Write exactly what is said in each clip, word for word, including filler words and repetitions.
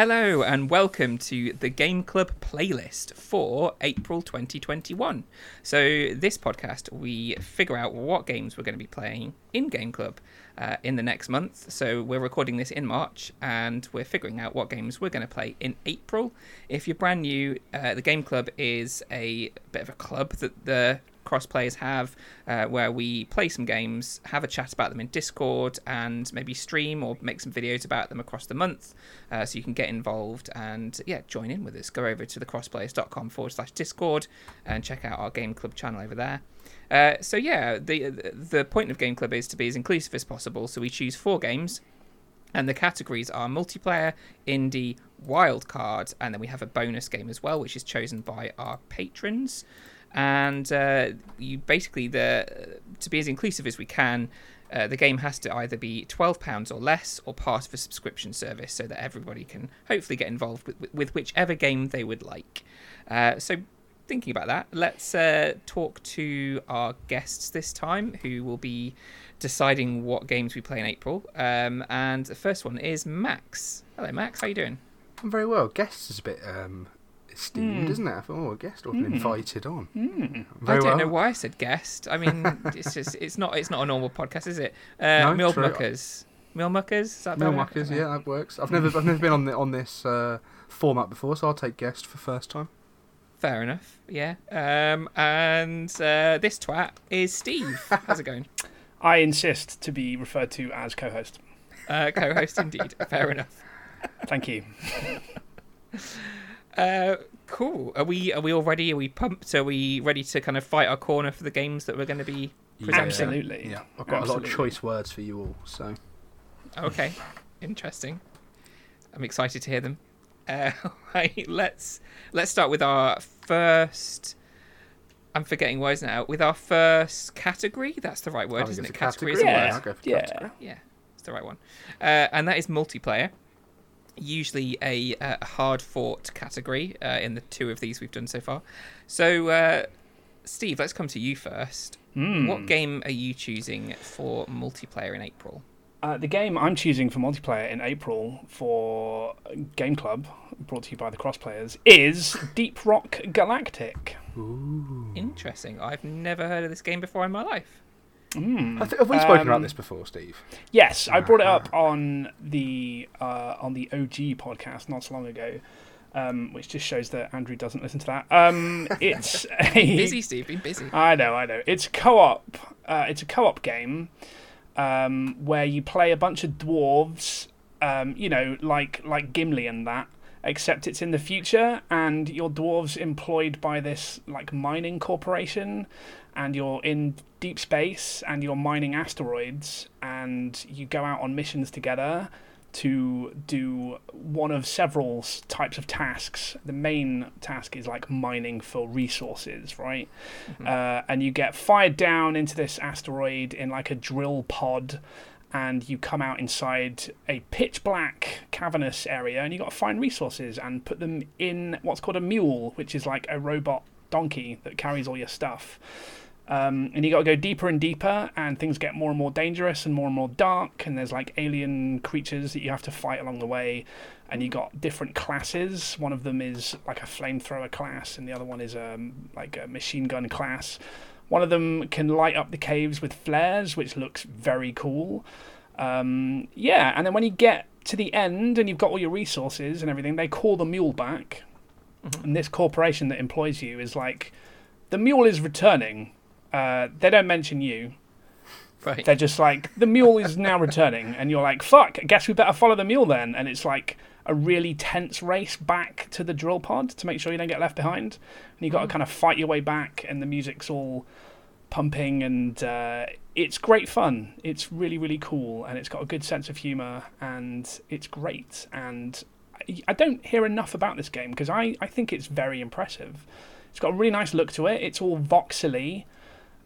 Hello and welcome to the Game Club Playlist for April twenty twenty-one. So this podcast, we figure out what games we're going to be playing in Game Club uh, in the next month. So we're recording this in March and we're figuring out what games we're going to play in April. If you're brand new, uh, the Game Club is a bit of a club that the Crossplayers have, uh, where we play some games, have a chat about them in Discord, and maybe stream or make some videos about them across the month, uh, so you can get involved and yeah join in with us. Go over to the crossplayers dot com forward slash discord and check out our Game Club channel over there. Uh, so yeah, the the point of Game Club is to be as inclusive as possible, so we choose four games and the categories are multiplayer, indie, wildcard, and then we have a bonus game as well, which is chosen by our patrons. And uh, you basically, the to be as inclusive as we can, uh, the game has to either be twelve pounds or less, or part of a subscription service, so that everybody can hopefully get involved with, with whichever game they would like. Uh, so thinking about that, let's uh, talk to our guests this time, who will be deciding what games we play in April. Um, and the first one is Max. Hello, Max. How you doing? I'm very well. Guests is a bit... Um... esteemed, mm. isn't it? I thought, oh, a guest or mm. invited on. Mm. I don't well. know why I said guest. I mean, it's just it's not it's not a normal podcast, is it? Uh, no, Meal Muckers, Meal Muckers, is that Meal Muckers. Yeah, that works. I've never I've never been on the, on this uh, format before, so I'll take guest for first time. Fair enough. Yeah. Um, and uh, this twat is Steve. How's it going? I insist to be referred to as co-host. Uh, co-host indeed. Fair enough. Thank you. Uh, cool. Are we are we all ready? Are we pumped? Are we ready to kind of fight our corner for the games that we're going to be presenting? Absolutely. Yeah, I've got Absolutely. a lot of choice words for you all. So. Okay, interesting. I'm excited to hear them. Uh, right, let's let's start with our first. I'm forgetting words now. With our first category, that's the right word, isn't it? Category. Category. Yeah. I'll go for yeah. Category. Yeah, it's the right one. Uh, and that is multiplayer. Usually a uh, hard-fought category uh, in the two of these we've done so far. So, uh, Steve, let's come to you first. Mm. What game are you choosing for multiplayer in April? Uh, the game I'm choosing for multiplayer in April for Game Club, brought to you by the Crossplayers, is Deep Rock Galactic. Ooh. Interesting. I've never heard of this game before in my life. Mm. I th- have we spoken um, about this before, Steve? Yes, I brought it up on the uh, on the O G podcast not so long ago, um, which just shows that Andrew doesn't listen to that. Um, it's a, busy, Steve, been busy. I know, I know. It's co-op. Uh, it's a co-op game um, where you play a bunch of dwarves, um, you know, like like Gimli and that. Except it's in the future, and your dwarves employed by this like mining corporation, and you're in deep space, and you're mining asteroids, and you go out on missions together to do one of several types of tasks. The main task is like mining for resources, right? Mm-hmm. Uh, and you get fired down into this asteroid in like a drill pod, and you come out inside a pitch black cavernous area, and you got to find resources and put them in what's called a mule, which is like a robot donkey that carries all your stuff. Um, and you got to go deeper and deeper, and things get more and more dangerous and more and more dark, and there's like alien creatures that you have to fight along the way, and you got different classes. One of them is like a flamethrower class, and the other one is um, like a machine gun class. One of them can light up the caves with flares, which looks very cool. Um, yeah, and then when you get to the end and you've got all your resources and everything, they call the mule back. Mm-hmm. And this corporation that employs you is like, the mule is returning. Uh, they don't mention you. Right. They're just like, the mule is now returning. And you're like, fuck, I guess we better follow the mule then. And it's like a really tense race back to the drill pod to make sure you don't get left behind. And you've got mm. to kind of fight your way back, and the music's all pumping. And uh, it's great fun. It's really, really cool. And it's got a good sense of humour. And it's great. And I, I don't hear enough about this game because I, I think it's very impressive. It's got a really nice look to it. It's all voxely.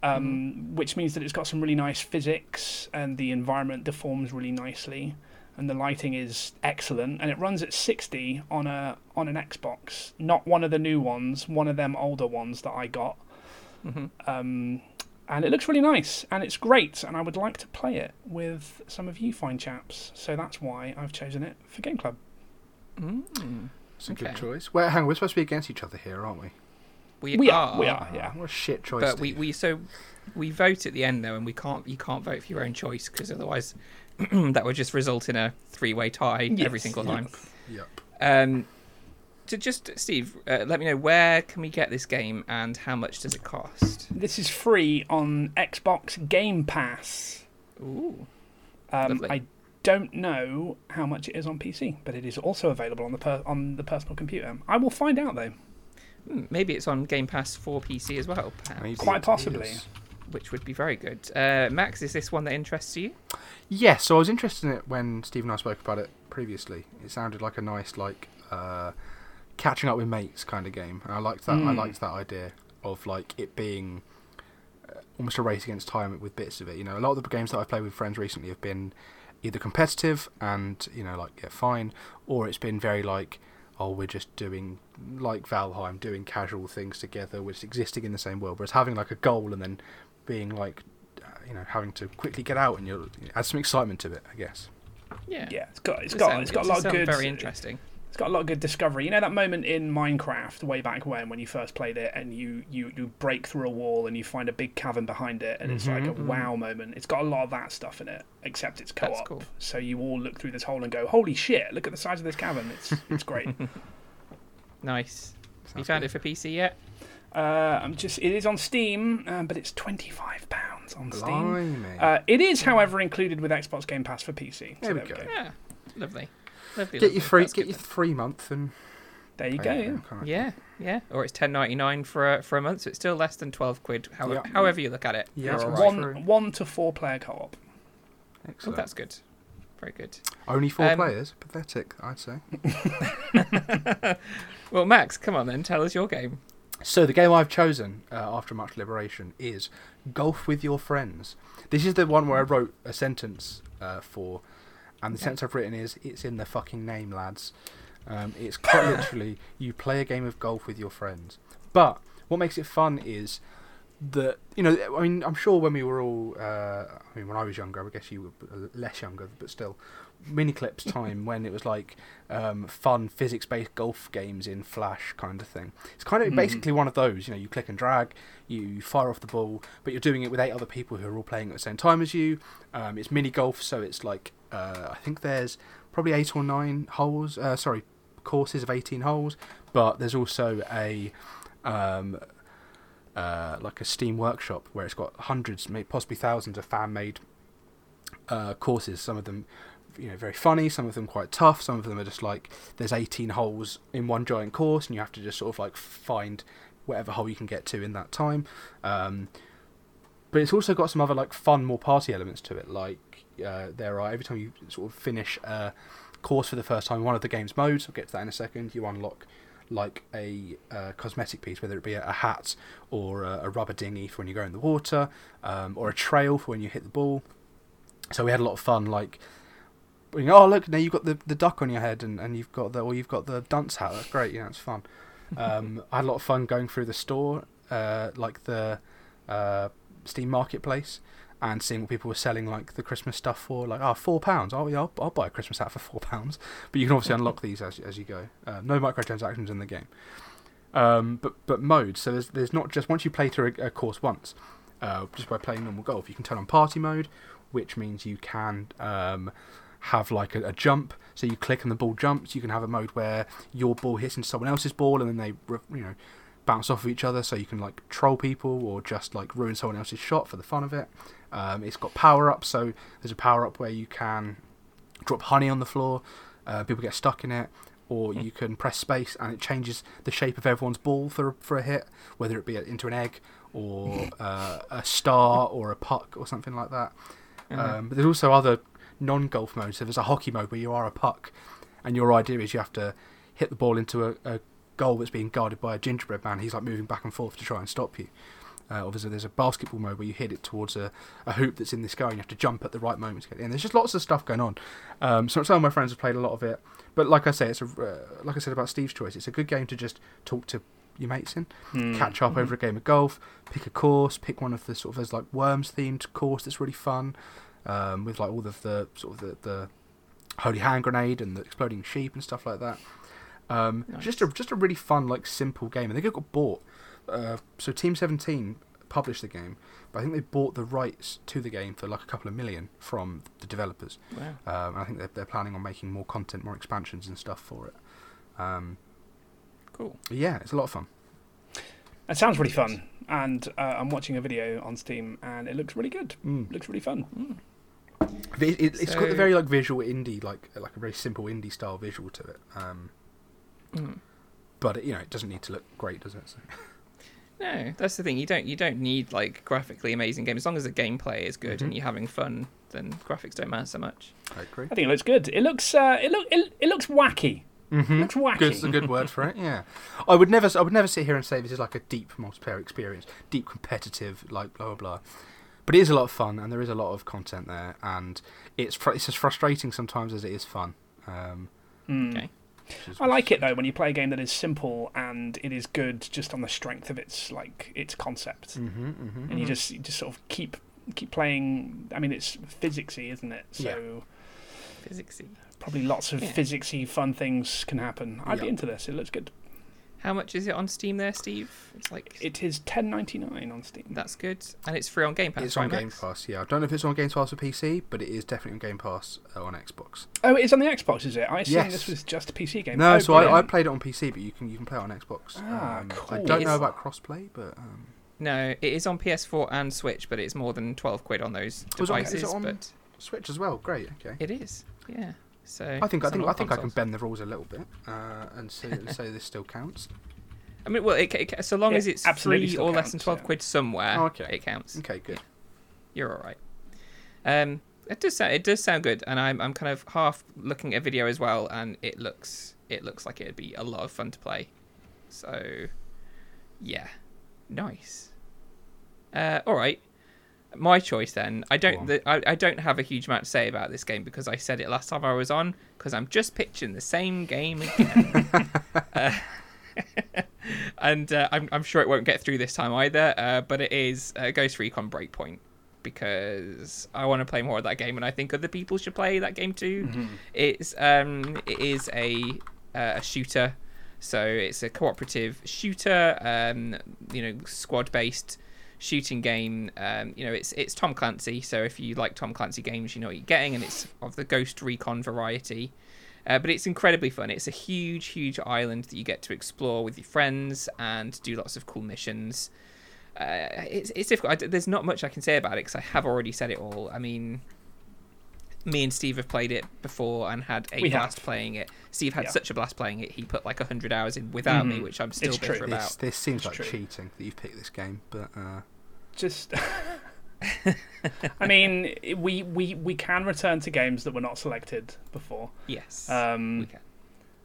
Um, which means that it's got some really nice physics, and the environment deforms really nicely, and the lighting is excellent, and it runs at sixty on a on an Xbox, not one of the new ones, one of them older ones that I got. Mm-hmm. Um, and it looks really nice, and it's great, and I would like to play it with some of you fine chaps, so that's why I've chosen it for Game Club. Mm, that's a okay. good choice. Wait, hang on, we're supposed to be against each other here, aren't we? We, we are. are. We are, yeah. What a shit choice. But we, we, so we vote at the end, though, and we can't. you can't vote for your own choice, because otherwise that would just result in a three-way tie yes. every single time. Yep. yep. Um, to just, Steve, uh, let me know, where can we get this game and how much does it cost? This is free on Xbox Game Pass. Ooh. Um, I don't know how much it is on P C, but it is also available on the per- on the personal computer. I will find out, though. Maybe it's on Game Pass for P C as well, perhaps. Quite possibly. Which would be very good. Uh, Max, is this one that interests you? Yes, so I was interested in it when Steve and I spoke about it previously. It sounded like a nice, like, uh, catching up with mates kind of game. And I liked that. Mm. I liked that idea of, like, it being almost a race against time with bits of it. You know, a lot of the games that I've played with friends recently have been either competitive and, you know, like, yeah, fine, or it's been very, like, oh, we're just doing, like Valheim, doing casual things together, we're just existing in the same world, whereas having, like, a goal and then being, like, you know, having to quickly get out and you'll add some excitement to it, I guess. Yeah. Yeah, it's got, it's got, it's got a lot of good... very interesting. It's got a lot of good discovery. You know that moment in Minecraft, way back when, when you first played it, and you, you, you break through a wall and you find a big cavern behind it, and mm-hmm, it's like a mm-hmm. wow moment. It's got a lot of that stuff in it, except it's co-op. That's cool. So you all look through this hole and go, holy shit, look at the size of this cavern. It's it's great. Nice. Sounds you found good. It for P C yet? Uh, I'm just. It is on Steam, um, but it's twenty-five pounds on Blimey. Steam. Uh, it is, however, included with Xbox Game Pass for P C. So there we there go. go. Yeah, lovely. Lovely, get your free, get your three month, and there you go. Yeah, yeah, yeah. Or it's ten ninety nine for a, for a month, so it's still less than twelve quid. However, yeah. however you look at it, yeah, right. one one to four player co-op. Excellent. Oh, that's good. Very good. Only four um, players, pathetic, I'd say. Well, Max, come on then, tell us your game. So the game I've chosen uh, after much deliberation is Golf with Your Friends. This is the one where I wrote a sentence uh, for. And the sense I've written is, it's in the fucking name, lads. Um, it's quite literally, you play a game of golf with your friends. But what makes it fun is that, you know, I mean, I'm sure when we were all, uh, I mean, when I was younger, I guess you were less younger, but still, Miniclip's time when it was like um, fun physics-based golf games in Flash kind of thing. It's kind of mm. basically one of those, you know, you click and drag, you fire off the ball, but you're doing it with eight other people who are all playing at the same time as you. Um, it's mini-golf, so it's like, Uh, I think there's probably eight or nine holes, uh, sorry, courses of eighteen holes, but there's also a um, uh, like a Steam workshop where it's got hundreds, maybe possibly thousands of fan-made uh, courses. Some of them, you know, very funny, some of them quite tough, some of them are just like there's eighteen holes in one giant course, and you have to just sort of like find whatever hole you can get to in that time. Um, but it's also got some other like fun, more party elements to it, like. Uh, there are every time you sort of finish a course for the first time in one of the game's modes, I'll get to that in a second, you unlock like a uh, cosmetic piece, whether it be a, a hat or a, a rubber dinghy for when you go in the water, um, or a trail for when you hit the ball. So we had a lot of fun, like, you know, oh look, now you've got the, the duck on your head and, and you've got the or you've got the dunce hat, that's great, you know, it's fun. um, I had a lot of fun going through the store, uh, like the uh, Steam marketplace, and seeing what people were selling, like, the Christmas stuff for, like, oh, four pounds. Oh, yeah, I'll, I'll buy a Christmas hat for four pounds. But you can obviously unlock these as as you go. Uh, no microtransactions in the game. Um, but but modes. So there's there's not just once you play through a, a course once, uh, just by playing normal golf, you can turn on party mode, which means you can um, have like a, a jump. So you click and the ball jumps. You can have a mode where your ball hits into someone else's ball, and then they you know bounce off of each other. So you can like troll people or just like ruin someone else's shot for the fun of it. Um, it's got power-ups, so there's a power-up where you can drop honey on the floor, uh, people get stuck in it, or you can press space and it changes the shape of everyone's ball for, for a hit, whether it be into an egg or uh, a star or a puck or something like that. Mm-hmm. Um, but there's also other non-golf modes, so there's a hockey mode where you are a puck, and your idea is you have to hit the ball into a, a goal that's being guarded by a gingerbread man. He's like moving back and forth to try and stop you. Uh, obviously there's a basketball mode where you hit it towards a, a hoop that's in the sky and you have to jump at the right moment to get in. There's just lots of stuff going on. Um, so some of my friends have played a lot of it, but like I say, it's a, uh, like I said about Steve's choice, it's a good game to just talk to your mates in, mm. catch up mm-hmm. over a game of golf, pick a course, pick one of the sort of those like worms themed course that's really fun, um, with like all of the sort of the, the Holy Hand Grenade and the Exploding Sheep and stuff like that. Um, nice. Just a just a really fun, like, simple game. I think it got bought. Uh, so Team seventeen published the game, but I think they bought the rights to the game for like a couple of million from the developers. Wow. Um, and I think they're, they're planning on making more content, more expansions and stuff for it. Um, cool. Yeah, it's a lot of fun. It sounds really fun, and uh, I'm watching a video on Steam, and it looks really good. Mm. It looks really fun. Mm. It, it, it's so... got the very like visual indie, like like a very simple indie style visual to it. Um, mm. But it, you know, it doesn't need to look great, does it? So. No, that's the thing. You don't you don't need like graphically amazing games. As long as the gameplay is good mm-hmm. and you're having fun, then graphics don't matter so much. I agree. I think it looks good. It looks uh, it look it, it looks wacky. Mm-hmm. That's wacky. That's a good word for it. Yeah, I would never, I would never sit here and say this is like a deep multiplayer experience, deep competitive, like blah blah blah. But it is a lot of fun, and there is a lot of content there, and it's fr- it's as frustrating sometimes as it is fun. Um, mm. Okay. I like it though when you play a game that is simple and it is good just on the strength of its like its concept, mm-hmm, mm-hmm, and you mm-hmm. just you just sort of keep keep playing. I mean, it's physicsy, isn't it? So yeah. Physicsy. Probably lots of yeah. physicsy fun things can happen. I'd yep. be into this. It looks good. How much is it on Steam there, Steve? It's like it is ten ninety-nine on Steam. That's good, and it's free on Game Pass. It's on Game Max? Pass. Yeah, I don't know if it's on Game Pass for P C, but it is definitely on Game Pass uh, on Xbox. Oh, it's on the Xbox, is it? I assume yes. this was just a P C game. No, oh, so I, I played it on P C, but you can you can play it on Xbox. Ah, um, cool. I don't it know is... about crossplay, but. Um... No, it is on P S four and Switch, but it's more than twelve quid on those devices. Is it on but... Switch as well? Great. Okay. It is. Yeah. So I think I think I think consoles. I can bend the rules a little bit uh, and say so this still counts. I mean, well, it, it, so long it as it's free or counts, less than twelve yeah. quid somewhere, oh, okay. it counts. Okay, good. Yeah. You're all right. Um, it does sound it does sound good, and I'm I'm kind of half looking at a video as well, and it looks it looks like it'd be a lot of fun to play. So, yeah, nice. Uh, all right. My choice then. I don't. The, I, I don't have a huge amount to say about this game because I said it last time I was on. Because I'm just pitching the same game again, uh, and uh, I'm, I'm sure it won't get through this time either. Uh, but it is uh, Ghost Recon Breakpoint because I want to play more of that game, and I think other people should play that game too. Mm-hmm. It's um, it is a uh, a shooter, so it's a cooperative shooter. Um, you know, squad based. Shooting game, um, you know, it's it's Tom Clancy, so if you like Tom Clancy games, you know what you're getting, and it's of the Ghost Recon variety. Uh, but it's incredibly fun. It's a huge, huge island that you get to explore with your friends and do lots of cool missions. Uh, it's it's difficult. I, there's not much I can say about it because I have already said it all. I mean, me and Steve have played it before and had a we blast have. playing it. Steve had yeah. such a blast playing it. He put like one hundred hours in without mm-hmm. me, which I'm still it's bitter true. about. This, this seems it's like true. cheating that you've picked this game, but... Uh... Just, I mean, we, we we can return to games that were not selected before. Yes, um, we can.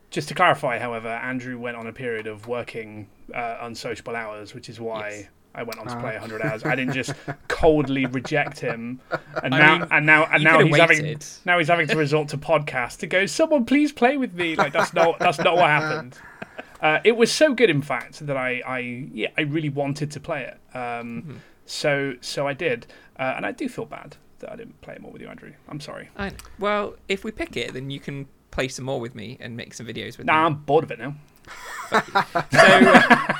Just to clarify, however, Andrew went on a period of working uh, unsociable hours, which is why yes. I went on to play one hundred hours. I didn't just coldly reject him, and I now mean, and now and now he's waited. having now he's having to resort to podcasts to go. Someone please play with me. Like that's not that's not what happened. Uh, it was so good, in fact, that I I yeah I really wanted to play it. Um, mm-hmm. So so I did, uh, and I do feel bad that I didn't play more with you, Andrew. I'm sorry. I, well, if we pick it, then you can play some more with me and make some videos with nah, me. Nah, I'm bored of it now. so, uh,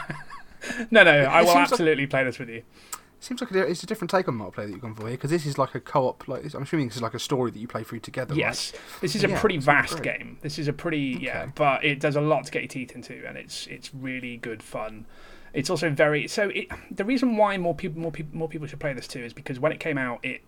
no, no, I will absolutely like, play this with you. It seems like it's a different take on multiplayer that you've gone for here, because this is like a co-op. Like I'm assuming this is like a story that you play through together. Yes, right? This is a yeah, pretty vast game. This is a pretty okay. yeah, but it does a lot to get your teeth into, and it's it's really good fun. It's also very so. It, the reason why more people, more people, more people should play this too is because when it came out, it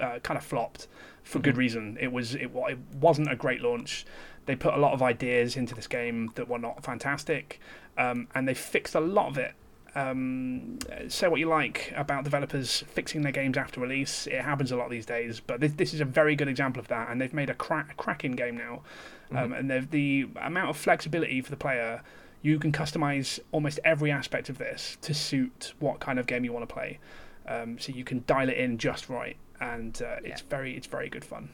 uh, kind of flopped for mm-hmm. good reason. It was it, it wasn't a great launch. They put a lot of ideas into this game that were not fantastic, um, and they fixed a lot of it. Um, say what you like about developers fixing their games after release. It happens a lot these days, but this, this is a very good example of that. And they've made a, cra- a cracking game now, um, mm-hmm. and the amount of flexibility for the player. You can customize almost every aspect of this to suit what kind of game you want to play, um, so you can dial it in just right, and uh, it's yeah. very, it's very good fun.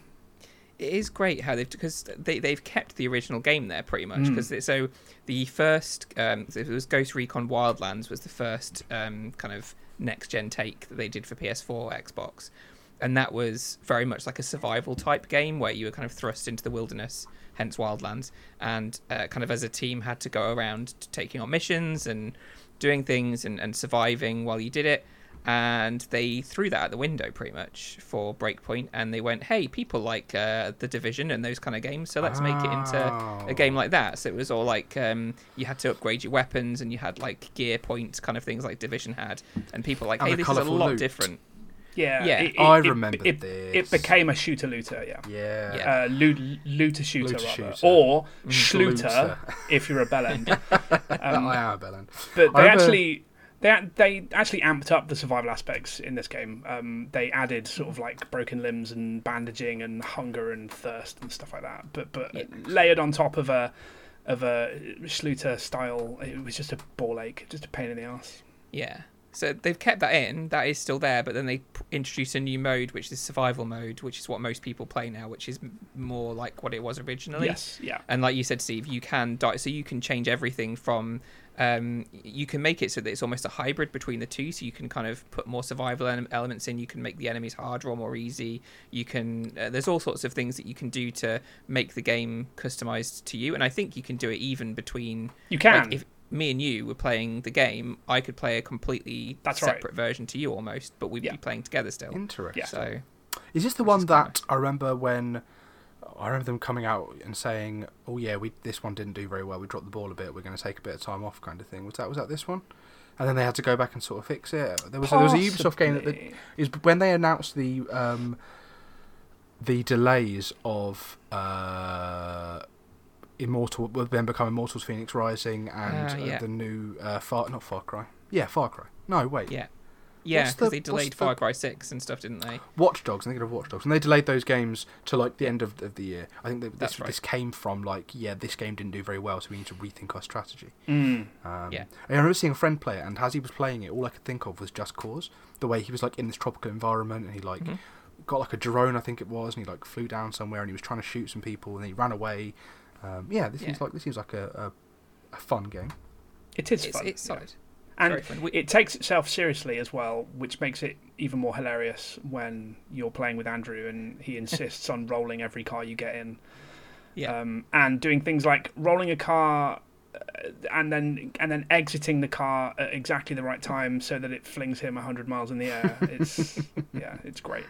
It is great how they've because they they've kept the original game there pretty much because mm. so the first um, it was Ghost Recon Wildlands was the first um, kind of next gen take that they did for P S four, Xbox. and that was very much like a survival type game where you were kind of thrust into the wilderness, hence Wildlands, and uh, kind of as a team had to go around taking on missions and doing things and, and surviving while you did it. And they threw that out the window pretty much for Breakpoint, and they went, hey, people like uh, The Division and those kind of games, so let's oh. make it into a game like that. So it was all like um, you had to upgrade your weapons, and you had like gear points, kind of things like Division had, and people like, and hey, this is a lot loot. different. Yeah, yeah. It, it, I remember it, this. It, it became a shooter looter, yeah. Yeah. yeah. Uh, loo- looter shooter, looter rather. Shooter. Or mm, Schluter, if you're a bellend. um, I am a bellend. But they actually... They they actually amped up the survival aspects in this game. Um, they added sort of like broken limbs and bandaging and hunger and thirst and stuff like that. But but yeah. layered on top of a of a Schluter style, it was just a ball ache, just a pain in the ass. Yeah. So they've kept that in. That is still there. But then they introduced a new mode, which is survival mode, which is what most people play now, which is more like what it was originally. Yes. Yeah. And like you said, Steve, you can die. So you can change everything from. Um, you can make it so that it's almost a hybrid between the two, so you can kind of put more survival ele- elements in. You can make the enemies harder or more easy. You can uh, there's all sorts of things that you can do to make the game customized to you, and I think you can do it even between you can like, if me and you were playing the game, I could play a completely That's separate right. version to you almost, but we'd yeah. be playing together still. Interesting. So, is this the one that I remember when I remember them coming out and saying, "Oh yeah, we this one didn't do very well. We dropped the ball a bit. We're going to take a bit of time off," kind of thing. Was that was that this one? And then they had to go back and sort of fix it. There was Possibly. there was a Ubisoft game that they, is when they announced the um, the delays of uh, Immortal, then becoming Immortals: Phoenix Rising and uh, yeah. uh, the new uh, Far not Far Cry. Yeah, Far Cry. No, wait. Yeah. Yeah, because the, they delayed Far Cry six and stuff, didn't they? Watch Dogs, I think of Watch Dogs, and they delayed those games to like the end of, of the year. I think that this, right. this came from like, yeah, this game didn't do very well, so we need to rethink our strategy. Mm. Um, yeah, I remember seeing a friend play it, and as he was playing it, all I could think of was Just Cause. The way he was like in this tropical environment, and he like mm-hmm. got like a drone, I think it was, and he like flew down somewhere, and he was trying to shoot some people, and then he ran away. Um, yeah, this yeah. seems like this seems like a a, a fun game. It is. It's, fun. It's solid. Yeah. And it takes itself seriously as well, which makes it even more hilarious when you're playing with Andrew and he insists on rolling every car you get in. Yeah. Um, and doing things like rolling a car and then and then exiting the car at exactly the right time so that it flings him one hundred miles in the air. It's yeah, it's great.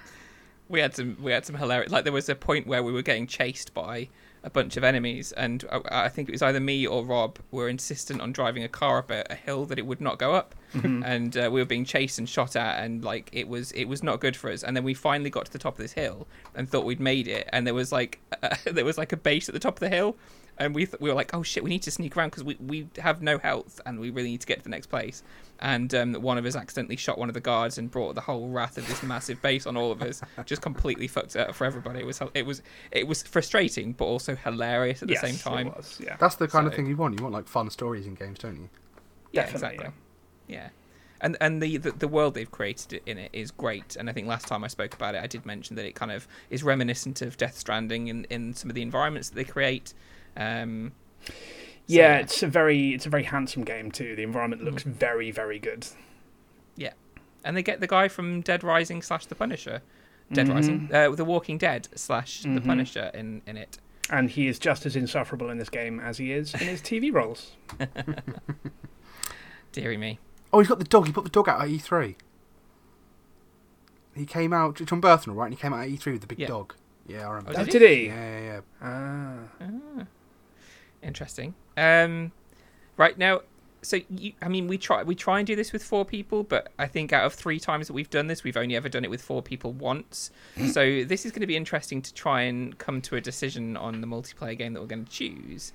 We had some we had some hilarious... Like, there was a point where we were getting chased by a bunch of enemies, and I, I think it was either me or Rob were insistent on driving a car up a, a hill that it would not go up, mm-hmm. and uh, we were being chased and shot at, and like it was it was not good for us. And then we finally got to the top of this hill and thought we'd made it, and there was like uh, there was like a base at the top of the hill, and we th- we were like, oh shit, we need to sneak around because we, we have no health and we really need to get to the next place. And um, one of us accidentally shot one of the guards and brought the whole wrath of this massive base on all of us. Just completely fucked it up for everybody. It was it was it was frustrating, but also hilarious at the yes, same time. It was, yeah. That's the kind so, of thing you want. You want like fun stories in games, don't you? Yeah, Definitely. exactly. Yeah, and and the, the the world they've created in it is great. And I think last time I spoke about it, I did mention that it kind of is reminiscent of Death Stranding in, in some of the environments that they create. Um, so, yeah, yeah, it's a very it's a very handsome game too. The environment looks mm. very, very good. Yeah, and they get the guy from Dead Rising slash The Punisher, Dead mm-hmm. Rising, uh, The Walking Dead slash mm-hmm. The Punisher in, in it. And he is just as insufferable in this game as he is in his T V roles. Deary me. Oh, he's got the dog. He put the dog out at E three. He came out, John Berthnell, right? And he came out at E three with the big yeah. dog. Yeah, I remember. Oh, did, did he? he? Yeah, yeah, yeah. Ah. ah. Interesting. Um, right now, so you, I mean, we try we try and do this with four people, but I think out of three times that we've done this, we've only ever done it with four people once. So this is going to be interesting to try and come to a decision on the multiplayer game that we're going to choose.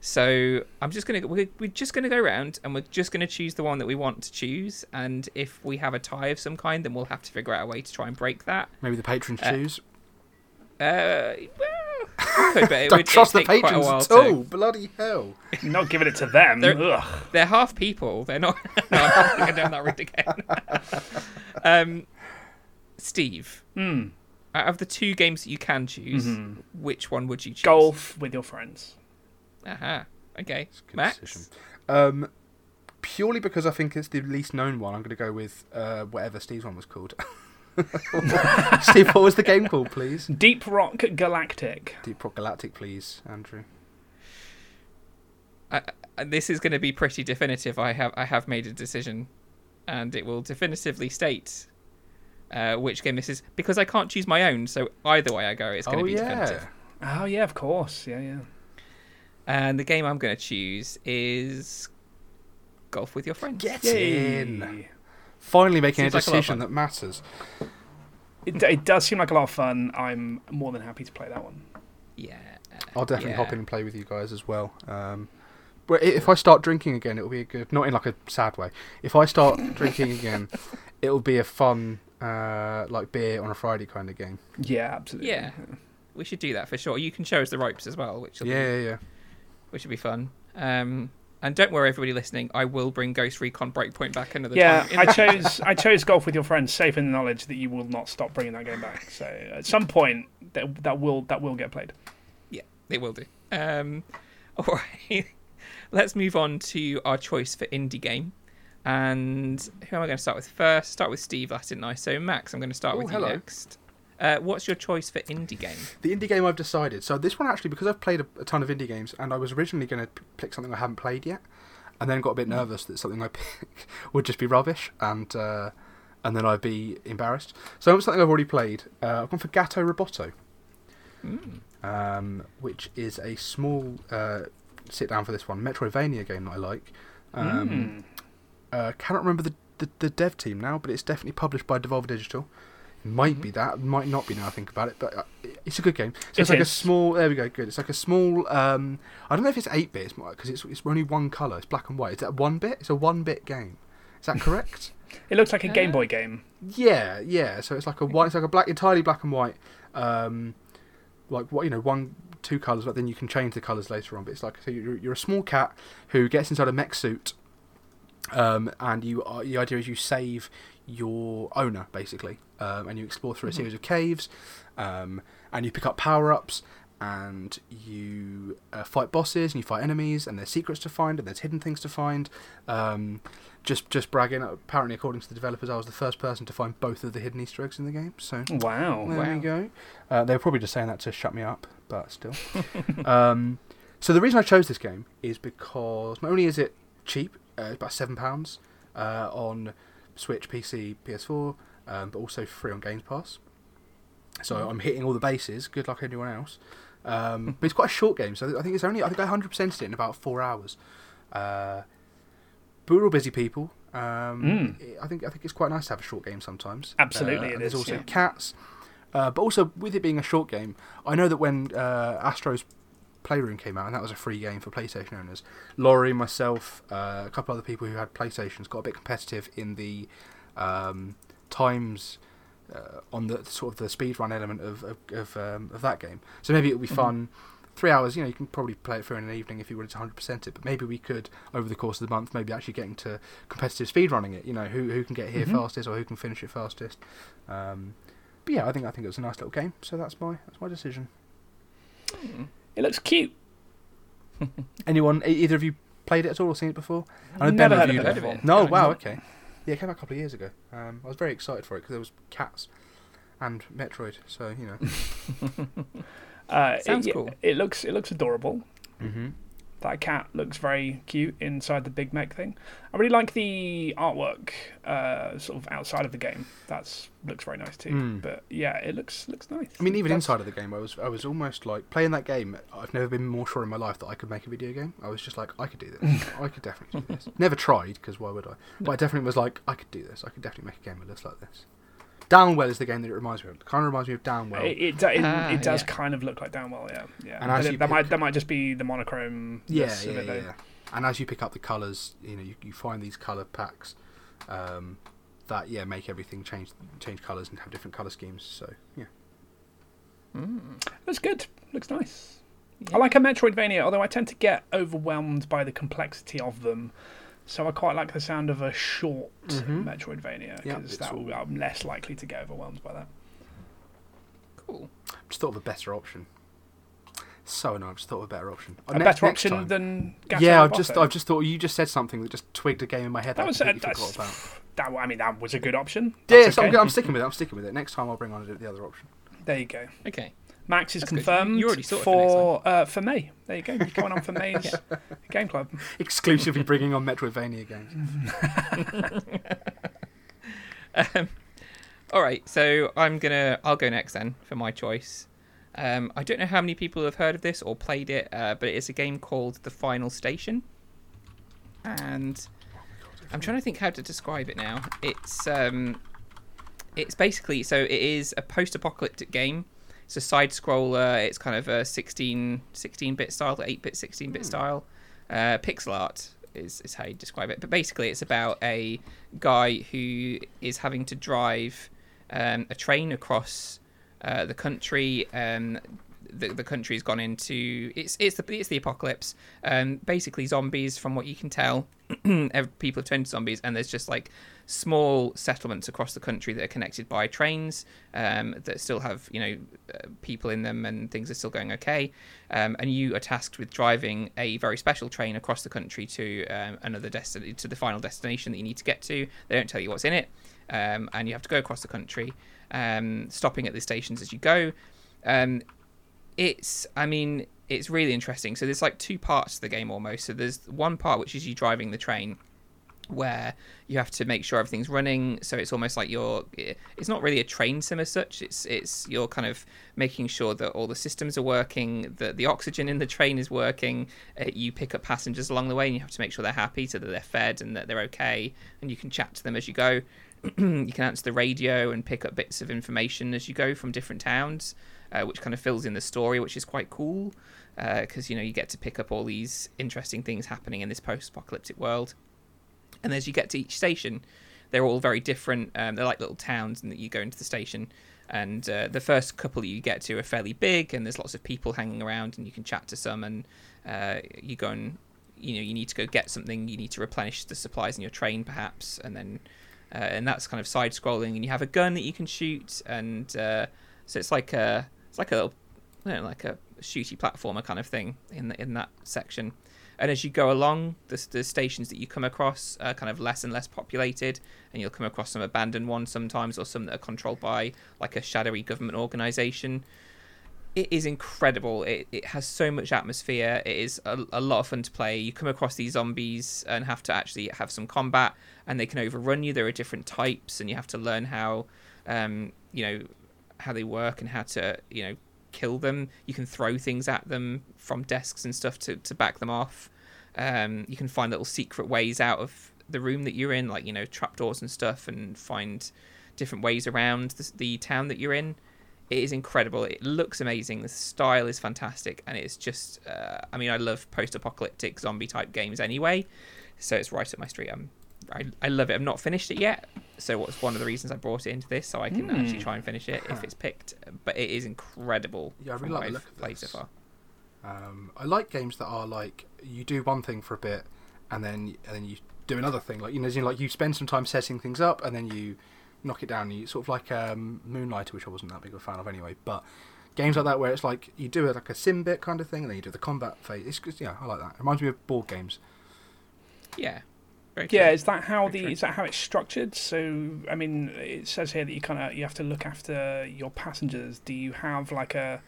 So I'm just going to we're, we're just going to go around and we're just going to choose the one that we want to choose. And if we have a tie of some kind, then we'll have to figure out a way to try and break that. Maybe the patrons uh, choose. Uh. Well, Could, but it Don't would, trust the patrons at all. To... Bloody hell! You're not giving it to them. They're, they're half people. They're not. No, I'm not going down that route again. um, Steve, mm. out of the two games that you can choose, mm-hmm. which one would you choose? Golf with your friends. Aha. Uh-huh. Okay. Max. Um, purely because I think it's the least known one, I'm going to go with uh, whatever Steve's one was called. Steve, what was the game called, please? Deep Rock Galactic. Deep Rock Galactic, please, Andrew. I, I, this is going to be pretty definitive. I have I have made a decision, and it will definitively state uh, which game this is, because I can't choose my own. So either way I go, it's going to oh, be yeah. definitive. Oh yeah, of course, yeah, yeah. And the game I'm going to choose is Golf with Your Friends. Get Yay. in. Finally making Seems a decision like a that matters. It, it does seem like a lot of fun. I'm more than happy to play that one. Yeah. I'll definitely yeah. hop in and play with you guys as well. Um, but if I start drinking again, it'll be a good... Not in like a sad way. If I start drinking again, it'll be a fun uh, like beer on a Friday kind of game. Yeah, absolutely. Yeah. We should do that for sure. You can show us the ropes as well, which will yeah, be, yeah, yeah. Which will be fun. Um And don't worry, everybody listening, I will bring Ghost Recon Breakpoint back another yeah, time. Yeah, I chose I chose Golf with Your Friends, safe in the knowledge that you will not stop bringing that game back. So at some point, that that will that will get played. Yeah, it will do. Um, all right, let's move on to our choice for indie game. And who am I going to start with first? Start with Steve, last didn't I? So Max, I'm going to start Ooh, with hello. you next. Uh, what's your choice for indie game? The indie game I've decided. So this one actually, because I've played a, a ton of indie games, and I was originally going to pick something I haven't played yet, and then got a bit nervous that something I pick would just be rubbish, and uh, and then I'd be embarrassed. So it's something I've already played. Uh, I've gone for Gato Roboto, mm. um, which is a small uh, sit down for this one Metroidvania game that I like. Um, mm. uh, cannot remember the, the the dev team now, but it's definitely published by Devolver Digital. Might mm-hmm. be that, might not be now I think about it, but it's a good game. So it it's like is. a small, there we go, good. It's like a small, um, I don't know if it's eight-bit, because it's, it's only one colour, it's black and white. Is that one bit? It's a one-bit game. Is that correct? It looks like a uh, Game Boy game. Yeah, yeah, so it's like a white, it's like a black, entirely black and white, um, like, what you know, one, two colours, but then you can change the colours later on, but it's like, so you're, you're a small cat who gets inside a mech suit, um, and you are, the idea is you save your owner, basically. Um, and you explore through a series of caves, um, and you pick up power-ups, and you uh, fight bosses, and you fight enemies, and there's secrets to find, and there's hidden things to find. Um, just just bragging, apparently according to the developers, I was the first person to find both of the hidden Easter eggs in the game. So Wow. There wow. you go. Uh, they were probably just saying that to shut me up, but still. um, so the reason I chose this game is because not only is it cheap, uh, about seven pounds, uh, on Switch, P C, P S four... Um, but also free on Games Pass, so I'm hitting all the bases. Good luck, anyone else. Um, but it's quite a short game, so I think it's only I think I one hundred percented it in about four hours. Uh, but we're all busy people. Um, mm. it, I think I think it's quite nice to have a short game sometimes. Absolutely, uh, it is. There's also yeah. cats, uh, but also with it being a short game, I know that when uh, Astros Playroom came out, and that was a free game for PlayStation owners, Laurie, myself, uh, a couple other people who had PlayStations got a bit competitive in the. Um, times uh, on the sort of the speedrun element of of of, um, of that game. So maybe it would be fun. Mm-hmm. Three hours, you know, you can probably play it through in an evening if you wanted to one hundred percent it, but maybe we could, over the course of the month, maybe actually getting to competitive speedrunning it, you know, who who can get here mm-hmm. fastest or who can finish it fastest. Um, but yeah, I think I think it was a nice little game, so that's my that's my decision. It looks cute. Anyone, either of you played it at all or seen it before? I Never heard of it. Heard of it. No, no, wow, okay. Yeah, it came out a couple of years ago. Um, I was very excited for it because there was cats and Metroid, so you know. uh, Sounds it, cool. It looks it looks adorable. Mm-hmm. That cat looks very cute inside the big mech thing. I really like the artwork, uh, sort of outside of the game. That's looks very nice too. Mm. But yeah, it looks looks nice. I mean, even That's... inside of the game, I was I was almost like playing that game. I've never been more sure in my life that I could make a video game. I was just like, I could do this. I could definitely do this. Never tried because why would I? But I definitely was like, I could do this. I could definitely make a game that looks like this. Downwell is the game that it reminds me of. It kind of reminds me of Downwell. It it, it, ah, it does yeah. kind of look like Downwell, yeah. yeah. And as it, you that pick, might that might just be the monochrome. Yeah, yeah, yeah, yeah. And as you pick up the colours, you know, you, you find these colour packs um, that yeah make everything change change colours and have different colour schemes. So yeah, mm. That's good. Looks nice. Yeah. I like a Metroidvania, although I tend to get overwhelmed by the complexity of them. So I quite like the sound of a short mm-hmm. Metroidvania, because yep, all... I'm less likely to get overwhelmed by that. Cool. I just thought of a better option. So no, I just thought of a better option. A ne- better option time. than Gato yeah, Roboto. Yeah, I've just, I've just thought you just said something that just twigged a game in my head that, that was, I completely uh, forgot about. that, I mean, that was a good option. That's yeah, so okay. I'm, I'm sticking with it. I'm sticking with it. Next time I'll bring on the other option. There you go. Okay. Max is That's confirmed you already for for, uh, for May. There you go. You're going on for May's yeah. Game Club. Exclusively bringing on Metroidvania games. um, all right. So I'm gonna. I'll go next then for my choice. Um, I don't know how many people have heard of this or played it, uh, but it's a game called The Final Station, and I'm trying to think how to describe it now. It's um, it's basically so it is a post-apocalyptic game. It's a side scroller. It's kind of a sixteen bit style, eight bit, sixteen bit style. Uh, pixel art is, is how you describe it. But basically, it's about a guy who is having to drive um, a train across uh, the country. Um, the, the country's gone into it's it's the it's the apocalypse. Um, basically, zombies, from what you can tell, people have turned to zombies, and there's just like small settlements across the country that are connected by trains um, that still have, you know, uh, people in them, and things are still going okay. Um, and you are tasked with driving a very special train across the country to um, another destiny, to the final destination that you need to get to. They don't tell you what's in it, um, and you have to go across the country, um, stopping at the stations as you go. Um, it's, I mean, it's really interesting. So there's like two parts to the game almost. So there's one part which is you driving the train, where you have to make sure everything's running, so it's almost like you're it's not really a train sim as such. It's it's you're kind of making sure that all the systems are working, that the oxygen in the train is working. Uh, you pick up passengers along the way, and you have to make sure they're happy, so that they're fed and that they're okay, and you can chat to them as you go. You can answer the radio and pick up bits of information as you go from different towns, uh, which kind of fills in the story, which is quite cool, because uh, you know, you get to pick up all these interesting things happening in this post-apocalyptic world. And as you get to each station, they're all very different. Um, they're like little towns, and that you go into the station, and uh, the first couple you get to are fairly big, and there's lots of people hanging around, and you can chat to some, and uh, you go and, you know, you need to go get something, you need to replenish the supplies in your train, perhaps, and then, uh, and that's kind of side-scrolling, and you have a gun that you can shoot, and uh, so it's like a, it's like a little, I don't know, like a shooty platformer kind of thing in the, in that section. And as you go along, the, the stations that you come across are kind of less and less populated, and you'll come across some abandoned ones sometimes, or some that are controlled by like a shadowy government organization. It is incredible. It, it has so much atmosphere. It is a, a lot of fun to play. You come across these zombies and have to actually have some combat, and they can overrun you. There are different types, and you have to learn how, um, you know, how they work and how to, you know, kill them. You can throw things at them from desks and stuff to, to back them off. Um, you can find little secret ways out of the room that you're in, like, you know, trapdoors and stuff, and find different ways around the, the town that you're in. It is incredible. It looks amazing. The style is fantastic, and it's just uh, I mean, I love post-apocalyptic zombie type games anyway, so it's right up my street. I'm I, I love it. I've not finished it yet, so what's one of the reasons I brought it into this, so I can mm. actually try and finish it if it's picked. But it is incredible. Yeah, I really like the look of this so far. Um, I like games that are like, you do one thing for a bit, and then and then you do another thing. Like, you know, you know, like you spend some time setting things up, and then you knock it down. You sort of like um, Moonlighter, which I wasn't that big of a fan of anyway. But games like that where it's like you do it like a sim bit kind of thing, and then you do the combat phase. It's just, yeah, I like that. It reminds me of board games. Yeah. Yeah, is that how the is that how it's structured? So, I mean, it says here that you kind of you have to look after your passengers. Do you have like a?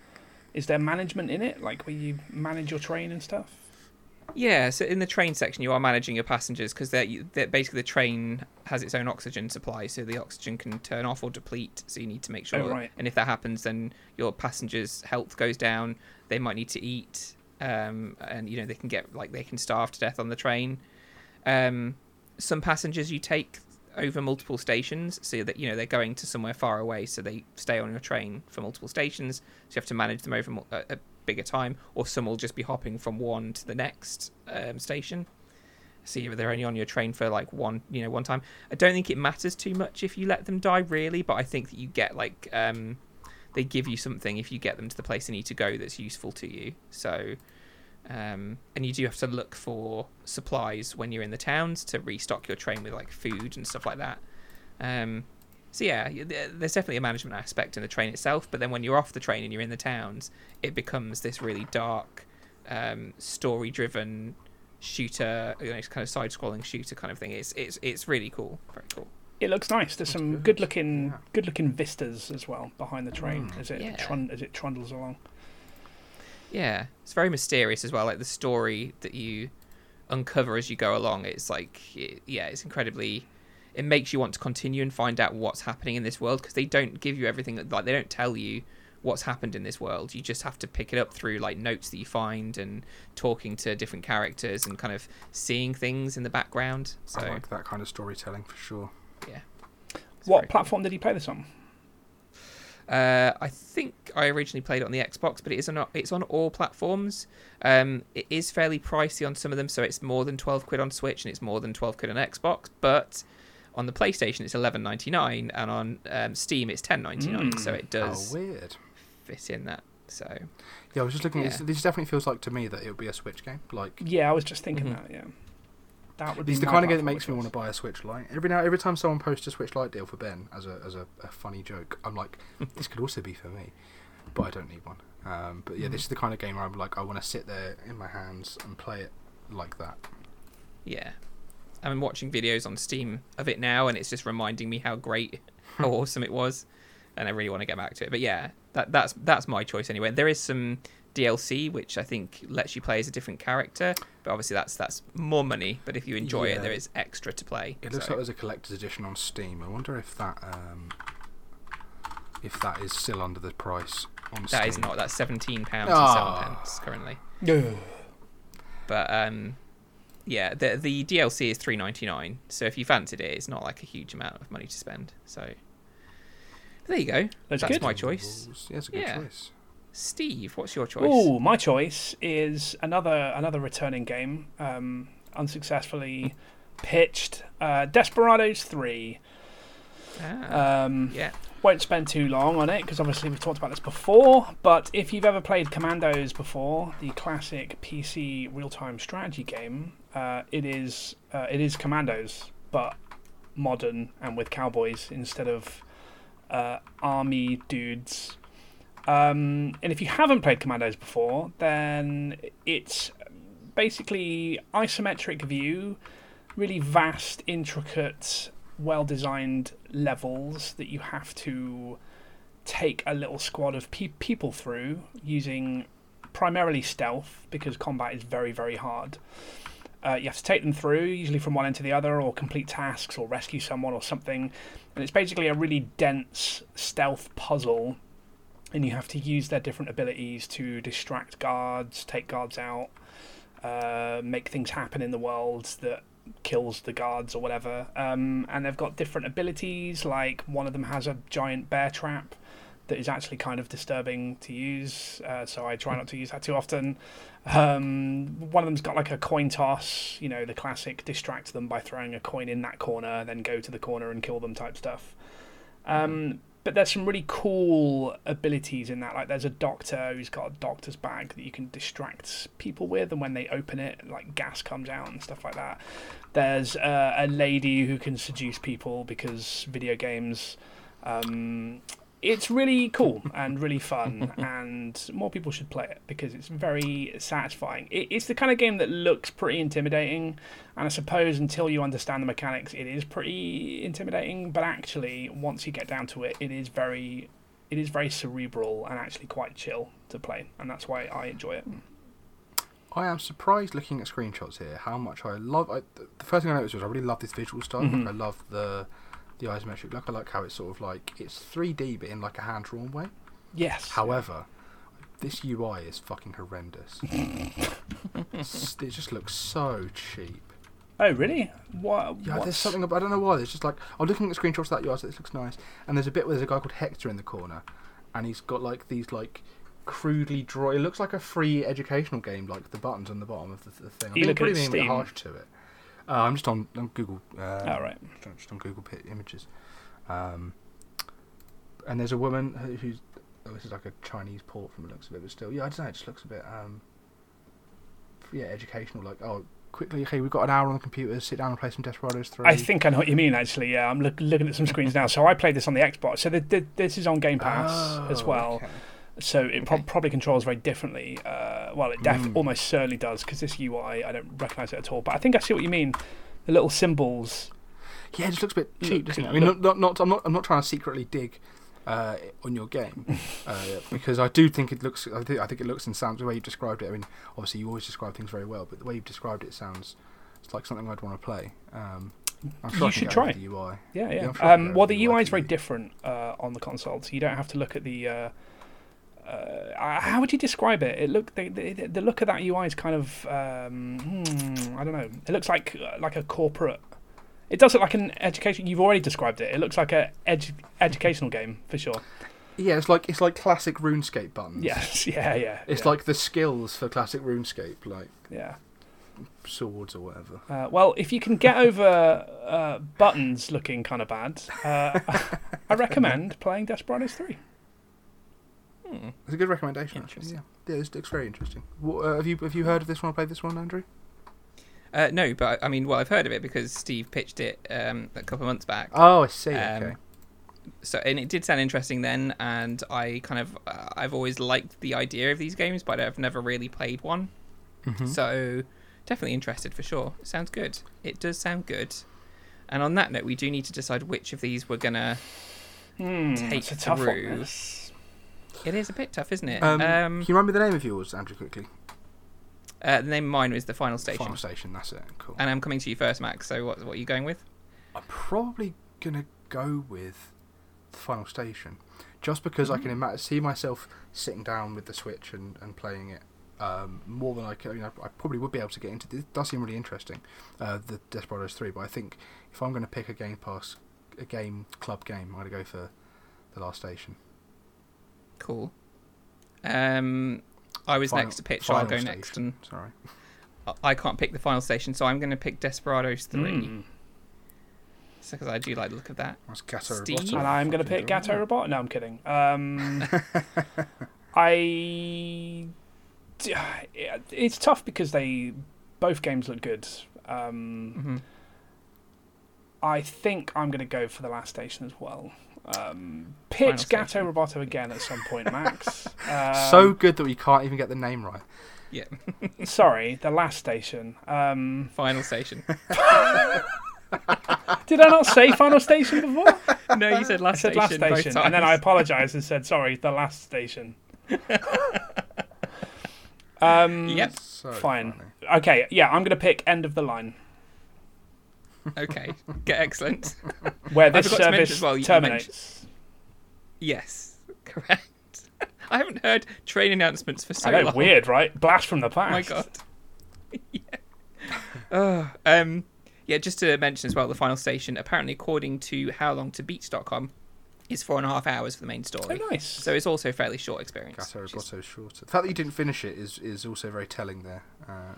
Is there management in it, like where you manage your train and stuff? Yeah, so in the train section, you are managing your passengers, because they're, they're basically the train has its own oxygen supply, so the oxygen can turn off or deplete. So you need to make sure. Oh, right. And if that happens, then your passengers' health goes down. They might need to eat, um, and you know they can get like they can starve to death on the train. Um, some passengers you take over multiple stations, so that, you know, they're going to somewhere far away, so they stay on your train for multiple stations, so you have to manage them over a, a bigger time, or some will just be hopping from one to the next um, station, so they're only on your train for like one, you know, one time. I don't think it matters too much if you let them die, really, but I think that you get like um, they give you something if you get them to the place they need to go that's useful to you, so... Um, and you do have to look for supplies when you're in the towns to restock your train with like food and stuff like that. Um, so yeah, there's definitely a management aspect in the train itself, but then when you're off the train and you're in the towns, it becomes this really dark, um, story-driven shooter, you know, kind of side-scrolling shooter kind of thing. It's it's it's really cool, very cool. it looks nice. There's some good looking, yeah. good looking vistas as well behind the train mm, as it yeah. trun- as it trundles along. Yeah, it's very mysterious as well. Like the story that you uncover as you go along, it's like, it, yeah, it's incredibly. It makes you want to continue and find out what's happening in this world, because they don't give you everything. Like they don't tell you what's happened in this world. You just have to pick it up through like notes that you find and talking to different characters and kind of seeing things in the background. So I like that kind of storytelling for sure. Yeah. It's what platform cool. did he play this on? Uh, I think I originally played it on the Xbox, but it is on it's on all platforms. Um, it is fairly pricey on some of them, so it's more than twelve quid on Switch and it's more than twelve quid on Xbox, but on the PlayStation it's eleven ninety-nine and on um, Steam it's ten ninety-nine. Mm. So it does. Oh, weird. Fit in that. So yeah, I was just looking. Yeah. At this, this definitely feels like to me that it would be a Switch game. Like yeah, I was just thinking mm-hmm. that. Yeah, that would. It's be the kind of game that makes me want to buy a Switch Lite. Every now, every time someone posts a Switch Lite deal for Ben as a as a, a funny joke, I'm like, this could also be for me, but I don't need one. Um, but yeah, mm-hmm. this is the kind of game where I'm like, I want to sit there in my hands and play it like that. Yeah, I'm watching videos on Steam of it now, and it's just reminding me how great, how awesome it was. And I really want to get back to it, but yeah, that that's that's my choice anyway. There is some D L C which I think lets you play as a different character, but obviously that's that's more money. But if you enjoy yeah. it, there is extra to play. It so. looks like there's a collector's edition on Steam. I wonder if that um, if that is still under the price on that Steam. That is not. That's seventeen pounds oh. and seven pence currently. No, but um, yeah, the the D L C is three ninety nine. So if you fancied it, it's not like a huge amount of money to spend. So. There you go. That's, That's my choice. Yeah, that's a good yeah. choice. Steve, what's your choice? Oh, my choice is another another returning game, um, unsuccessfully pitched, uh, Desperados three. Ah, um, yeah. Won't spend too long on it because obviously we've talked about this before. But if you've ever played Commandos before, the classic P C real-time strategy game, uh, it is uh, it is Commandos, but modern and with cowboys instead of. Uh, army dudes, um, and if you haven't played Commandos before, then it's basically isometric view, really vast, intricate, well-designed levels that you have to take a little squad of pe- people through using primarily stealth, because combat is very, very hard. Uh, you have to take them through, usually from one end to the other, or complete tasks, or rescue someone, or something. And it's basically a really dense stealth puzzle, and you have to use their different abilities to distract guards, take guards out, uh, make things happen in the world that kills the guards or whatever. Um, and they've got different abilities, like one of them has a giant bear trap that is actually kind of disturbing to use, uh, so I try not to use that too often. Um, one of them's got like a coin toss, you know, the classic distract them by throwing a coin in that corner, then go to the corner and kill them type stuff. Um, but there's some really cool abilities in that. Like there's a doctor who's got a doctor's bag that you can distract people with, and when they open it, like gas comes out and stuff like that. There's uh, a lady who can seduce people because video games... Um, It's really cool and really fun, and more people should play it because it's very satisfying. It, it's the kind of game that looks pretty intimidating, and I suppose until you understand the mechanics, it is pretty intimidating. But actually, once you get down to it, it is very, it is very cerebral and actually quite chill to play, and that's why I enjoy it. I am surprised looking at screenshots here how much I love. I, the first thing I noticed was I really love this visual style. Mm-hmm. Like I love the. The isometric look. I like how it's sort of like it's three D but in like a hand drawn way. Yes. However, this U I is fucking horrendous. It just looks so cheap. Oh really? What? Yeah. What's... There's something about, I don't know why. There's just like I'm looking at screenshots of that U I. So this looks nice. And there's a bit where there's a guy called Hector in the corner, and he's got like these like crudely drawn. It looks like a free educational game. Like the buttons on the bottom of the, the thing. I'm pretty being a bit harsh to it. Uh, I'm just on, on Google. Uh, oh, right. Just on Google Images, um, and there's a woman who, who's. Oh, this is like a Chinese port from the looks of it, but still, yeah, I don't know. It just looks a bit, um, yeah, educational. Like, oh, quickly, hey, we've got an hour on the computer. Sit down and play some Desperados three. I think I know what you mean. Actually, yeah, I'm look, looking at some screens now. So I played this on the Xbox. So the, the, this is on Game Pass oh, as well. Okay. So it pro- probably controls very differently. Uh, well, it def- mm. almost certainly does, because this U I, I don't recognise it at all. But I think I see what you mean. The little symbols. yeah, it just looks a bit cheap, doesn't it? I mean, not, not, not, I'm not, I'm not trying to secretly dig uh, on your game uh, because I do think it looks. I think, I think it looks and sounds the way you've described it. I mean, obviously you always describe things very well, but the way you've described it sounds it's like something I'd want to play. Um, I'm sure you should try the U I. Yeah, yeah. yeah sure um, well, the U I is very different uh, on the console, so you don't have to look at the. Uh, Uh, how would you describe it? It look the, the, the look of that U I is kind of um, hmm, I don't know. It looks like like a corporate. It does look like an education. You've already described it. It looks like a edu- educational game for sure. Yeah, it's like it's like classic RuneScape buttons. Yes, yeah, yeah. It's yeah. like the skills for classic RuneScape, like yeah, swords or whatever. Uh, well, if you can get over uh, buttons looking kind of bad, uh, I recommend playing Desperados three. It's a good recommendation, actually. Yeah, yeah, this looks very interesting. What, uh, have you have you heard of this one or played this one, Andrew? Uh, no, but I mean, well, I've heard of it because Steve pitched it um, a couple of months back. Oh, I see. Um, okay. So, and it did sound interesting then, and I kind of uh, I've always liked the idea of these games, but I've never really played one. Mm-hmm. So, definitely interested for sure. It sounds good. It does sound good. And on that note, we do need to decide which of these we're gonna mm, take that's a tough through. One, It is a bit tough, isn't it? Um, um, can you remember the name of yours, Andrew, quickly? Uh, the name of mine was The Final Station. Final Station, that's it. Cool. And I'm coming to you first, Max, so what, what are you going with? I'm probably going to go with The Final Station, just because mm-hmm. I can ima- see myself sitting down with the Switch and, and playing it um, more than I can. I, mean, I, I probably would be able to get into this. It does seem really interesting, uh, the Desperados three, but I think if I'm going to pick a Game Pass, a game club game, I'm going to go for The Last Station. Cool. Um, I was final, next to pitch, so I'll go station. next. And Sorry. I can't pick The Final Station, so I'm going to pick Desperados three. Mm. So, because I do like the look of that. That's Gato Roboto. And I'm going to pick Gato Roboto. No, I'm kidding. Um, I. It's tough because they both games look good. Um, mm-hmm. I think I'm going to go for The Last Station as well. Um, pitch Gato Roboto again at some point, Max. Um, so good that we can't even get the name right. Yeah. Sorry, The Last Station. Um, Final Station. Did I not say Final Station before? No, you said Last Station. I said Last Station, and then I apologised and said, sorry, The Last Station. um, yep. So fine. Funny. Okay, yeah, I'm going to pick End of the Line. Okay, get excellent. Where this service well, terminates. Yes, correct. I haven't heard train announcements for so I know, long. Weird, right? Blast from the past. Oh my god. yeah. Oh, um, yeah, just to mention as well, The Final Station, apparently according to how long to beat dot com, is four and a half hours for the main story. Oh, nice. So it's also a fairly short experience. Gato Roboto shorter. The fact that you didn't finish it is, is also very telling there. Uh,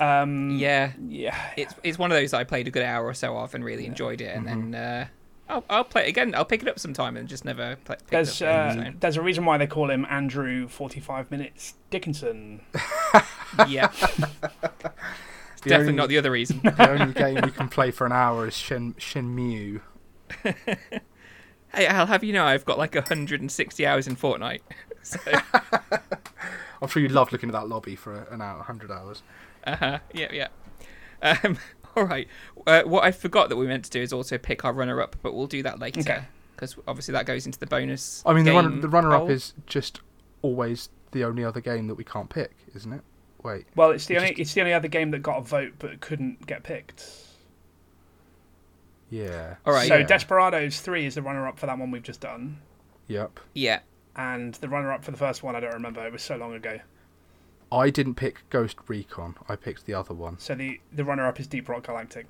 Um, yeah, yeah. It's it's one of those that I played a good hour or so of and really yeah. enjoyed it, and mm-hmm. then uh, I'll I'll play it again. I'll pick it up sometime and just never. Play, pick there's it up uh, there's a reason why they call him Andrew forty-five minutes Dickinson. yeah, it's definitely only, not the other reason. The only game you can play for an hour is Shen Shenmue. Hey, I'll have you know I've got like one hundred sixty hours in Fortnite. So. I'm sure you love looking at that lobby for an hour, one hundred hours. Uh-huh. Yeah, yeah. Um, all right. Uh, what I forgot that we meant to do is also pick our runner-up, but we'll do that later because okay. obviously that goes into the bonus. I mean, the, run- the runner-up bowl. is just always the only other game that we can't pick, isn't it? Wait. Well, it's the it's only just... it's the only other game that got a vote but couldn't get picked. Yeah. All right. So yeah. Desperados three is the runner-up for that one we've just done. Yep. Yeah. And the runner-up for the first one, I don't remember. It was so long ago. I didn't pick Ghost Recon. I picked the other one. So the, the runner-up is Deep Rock Galactic.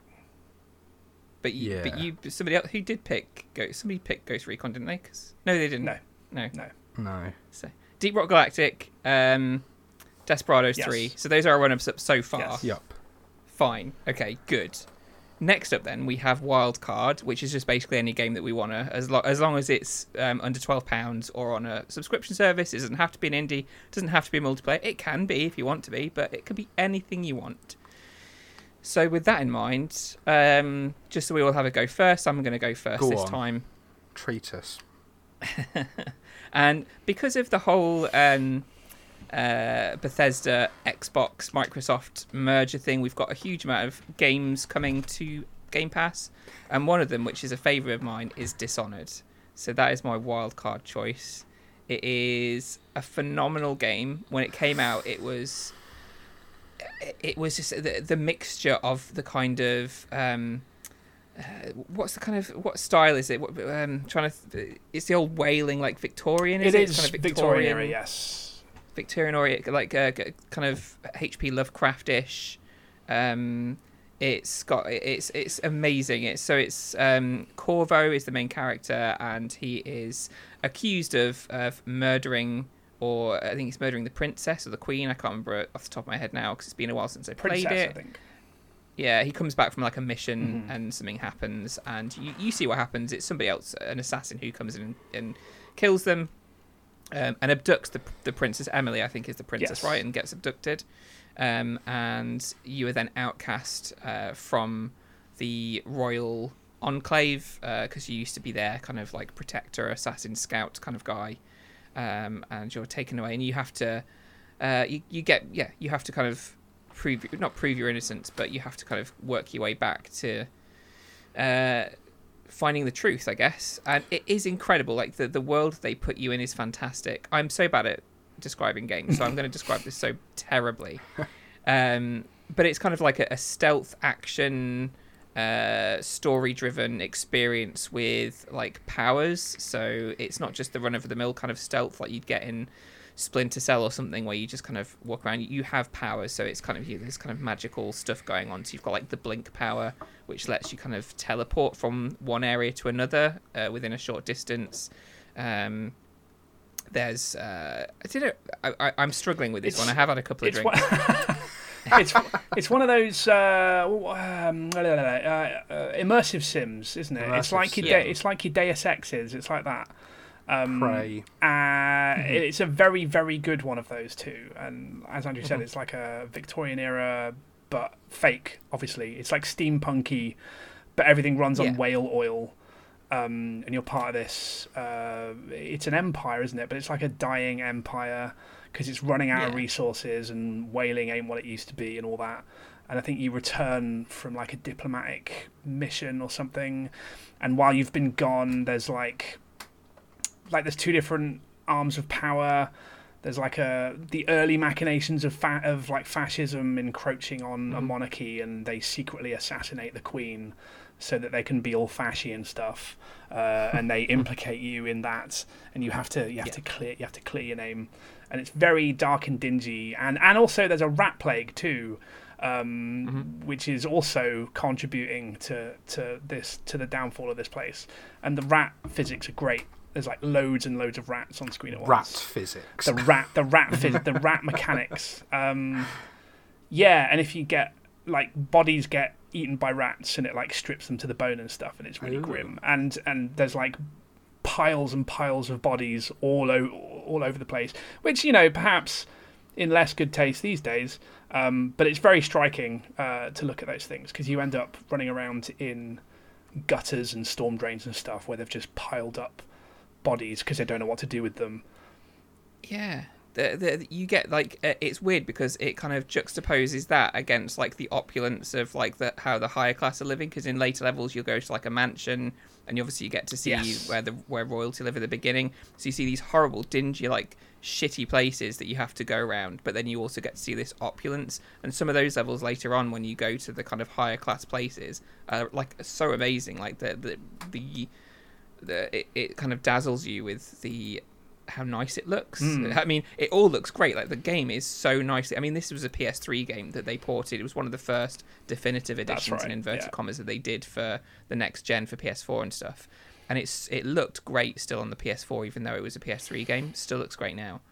But you, yeah, but you somebody else who did pick Ghost. Somebody picked Ghost Recon, didn't they? Cause, no, they didn't. No, no, no, no. So Deep Rock Galactic, um, Desperados yes. three. So those are our runner-ups up so far. Yes. Yep. Fine. Okay. Good. Next up, then we have Wildcard, which is just basically any game that we want to, as, lo- as long as it's um, under twelve pounds or on a subscription service. It doesn't have to be an indie, doesn't have to be multiplayer. It can be if you want to be, but it can be anything you want. So with that in mind, um, just so we all have a go first, I'm going to go first go this on. time. Treat us. And because of the whole um, uh, Bethesda, Xbox, Microsoft merger thing, we've got a huge amount of games coming to Game Pass, and one of them, which is a favourite of mine, is Dishonored. So that is my wild card choice. It is a phenomenal game. When it came out, it was it was just the, the mixture of the kind of um, uh, what's the kind of what style is it? What, um, trying to it's the old wailing like Victorian. Is it, it is kind of Victorian, Victorian, yes. Victorian or like uh, kind of H P Lovecraft-ish. Um, it's got it's it's amazing. It's so it's um, Corvo is the main character, and he is accused of, of murdering, or I think he's murdering the princess or the queen. I can't remember off the top of my head now because it's been a while since I played princess, it. I think. Yeah, he comes back from like a mission mm-hmm. and something happens, and you, you see what happens. It's somebody else, an assassin, who comes in and, and kills them um, and abducts the the princess Emily. I think is the princess, yes. right? And gets abducted. Um, and you are then outcast uh, from the royal enclave because uh, you used to be their kind of like protector, assassin, scout kind of guy, um, and you're taken away. And you have to, uh, you you get yeah, you have to kind of prove not prove your innocence, but you have to kind of work your way back to uh, finding the truth, I guess. And it is incredible. Like the the world they put you in is fantastic. I'm so bad at describing games, so I'm going to describe this so terribly, um but it's kind of like a, a stealth action uh story driven experience with like powers. So it's not just the run-of-the-mill kind of stealth like you'd get in Splinter Cell or something where you just kind of walk around. You have powers, so it's kind of you there's kind of magical stuff going on. So you've got like the blink power, which lets you kind of teleport from one area to another uh, within a short distance. um There's, uh, I don't know, I, I, I'm struggling with this it's, one. I have had a couple of it's drinks. One, it's it's one of those uh, um, uh, uh, immersive sims, isn't it? Immersive it's like your yeah. de- it's like your Deus Exes. It's like that. Um, Prey. Uh, mm-hmm. It's a very very good one of those two. And as Andrew said, mm-hmm. it's like a Victorian era, but fake. Obviously, it's like steampunky, but everything runs on yeah. whale oil. Um, and you're part of this. Uh, it's an empire, isn't it? But it's like a dying empire because it's running out yeah. of resources, and whaling ain't what it used to be, and all that. And I think you return from like a diplomatic mission or something. And while you've been gone, there's like, like there's two different arms of power. There's like a the early machinations of fa- of like fascism encroaching on mm. a monarchy, and they secretly assassinate the queen, so that they can be all fashy and stuff, uh, and they implicate you in that, and you have to you have yeah. to clear you have to clear your name, and it's very dark and dingy, and, and also there's a rat plague too, um, mm-hmm. which is also contributing to to this to the downfall of this place, and the rat physics are great. There's like loads and loads of rats on screen at once. Rat physics. The rat the rat phys- the rat mechanics. Um, yeah, and if you get like bodies get eaten by rats, and it like strips them to the bone and stuff, and it's really Ooh. grim, and and there's like piles and piles of bodies all over all over the place, which, you know, perhaps in less good taste these days, um but it's very striking uh to look at those things, because you end up running around in gutters and storm drains and stuff where they've just piled up bodies because they don't know what to do with them. Yeah. The, the, you get like uh, it's weird because it kind of juxtaposes that against like the opulence of like the how the higher class are living, because in later levels you'll go to like a mansion, and you obviously you get to see yes. where the where royalty live at the beginning, so you see these horrible dingy like shitty places that you have to go around, but then you also get to see this opulence. And some of those levels later on, when you go to the kind of higher class places, are like so amazing, like the the the, the it, it kind of dazzles you with the how nice it looks. mm. I mean, it all looks great. Like the game is so nicely, I mean, this was a P S three game that they ported. It was one of the first definitive editions right. in inverted yeah. commas that they did for the next gen for P S four and stuff, and it's it looked great still on the P S four, even though it was a P S three game. Still looks great now.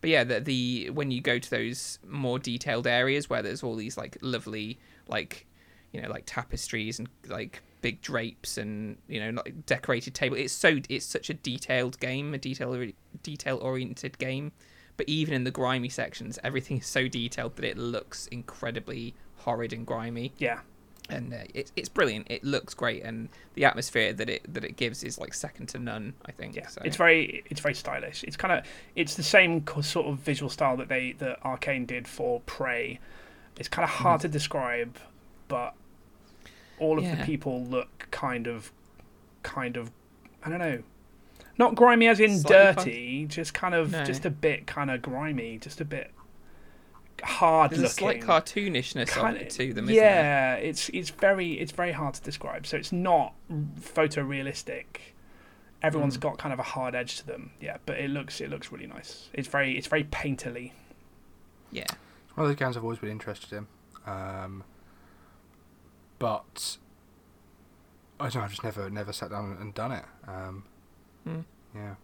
But yeah, the, the when you go to those more detailed areas where there's all these like lovely like, you know, like tapestries and like big drapes and, you know, like decorated table. It's so it's such a detailed game, a detail detail oriented game. But even in the grimy sections, everything is so detailed that it looks incredibly horrid and grimy. Yeah, and uh, it's it's brilliant. It looks great, and the atmosphere that it that it gives is like second to none, I think. Yeah, so. it's very it's very stylish. It's kind of it's the same sort of visual style that they that Arcane did for Prey. It's kind of hard mm. to describe, but all of yeah. the people look kind of, kind of, I don't know, not grimy as in slightly dirty, fun. just kind of, no. just a bit kind of grimy, just a bit hard There's looking. There's a slight cartoonishness kind of, to them, isn't yeah, there? Yeah, it's, it's, very, it's very hard to describe. So it's not photorealistic. Everyone's mm. got kind of a hard edge to them, yeah. But it looks it looks really nice. It's very it's very painterly. Yeah, it's one of those games I've always been interested in, um, but I don't know. I've just never never sat down and done it. Um, mm. Yeah,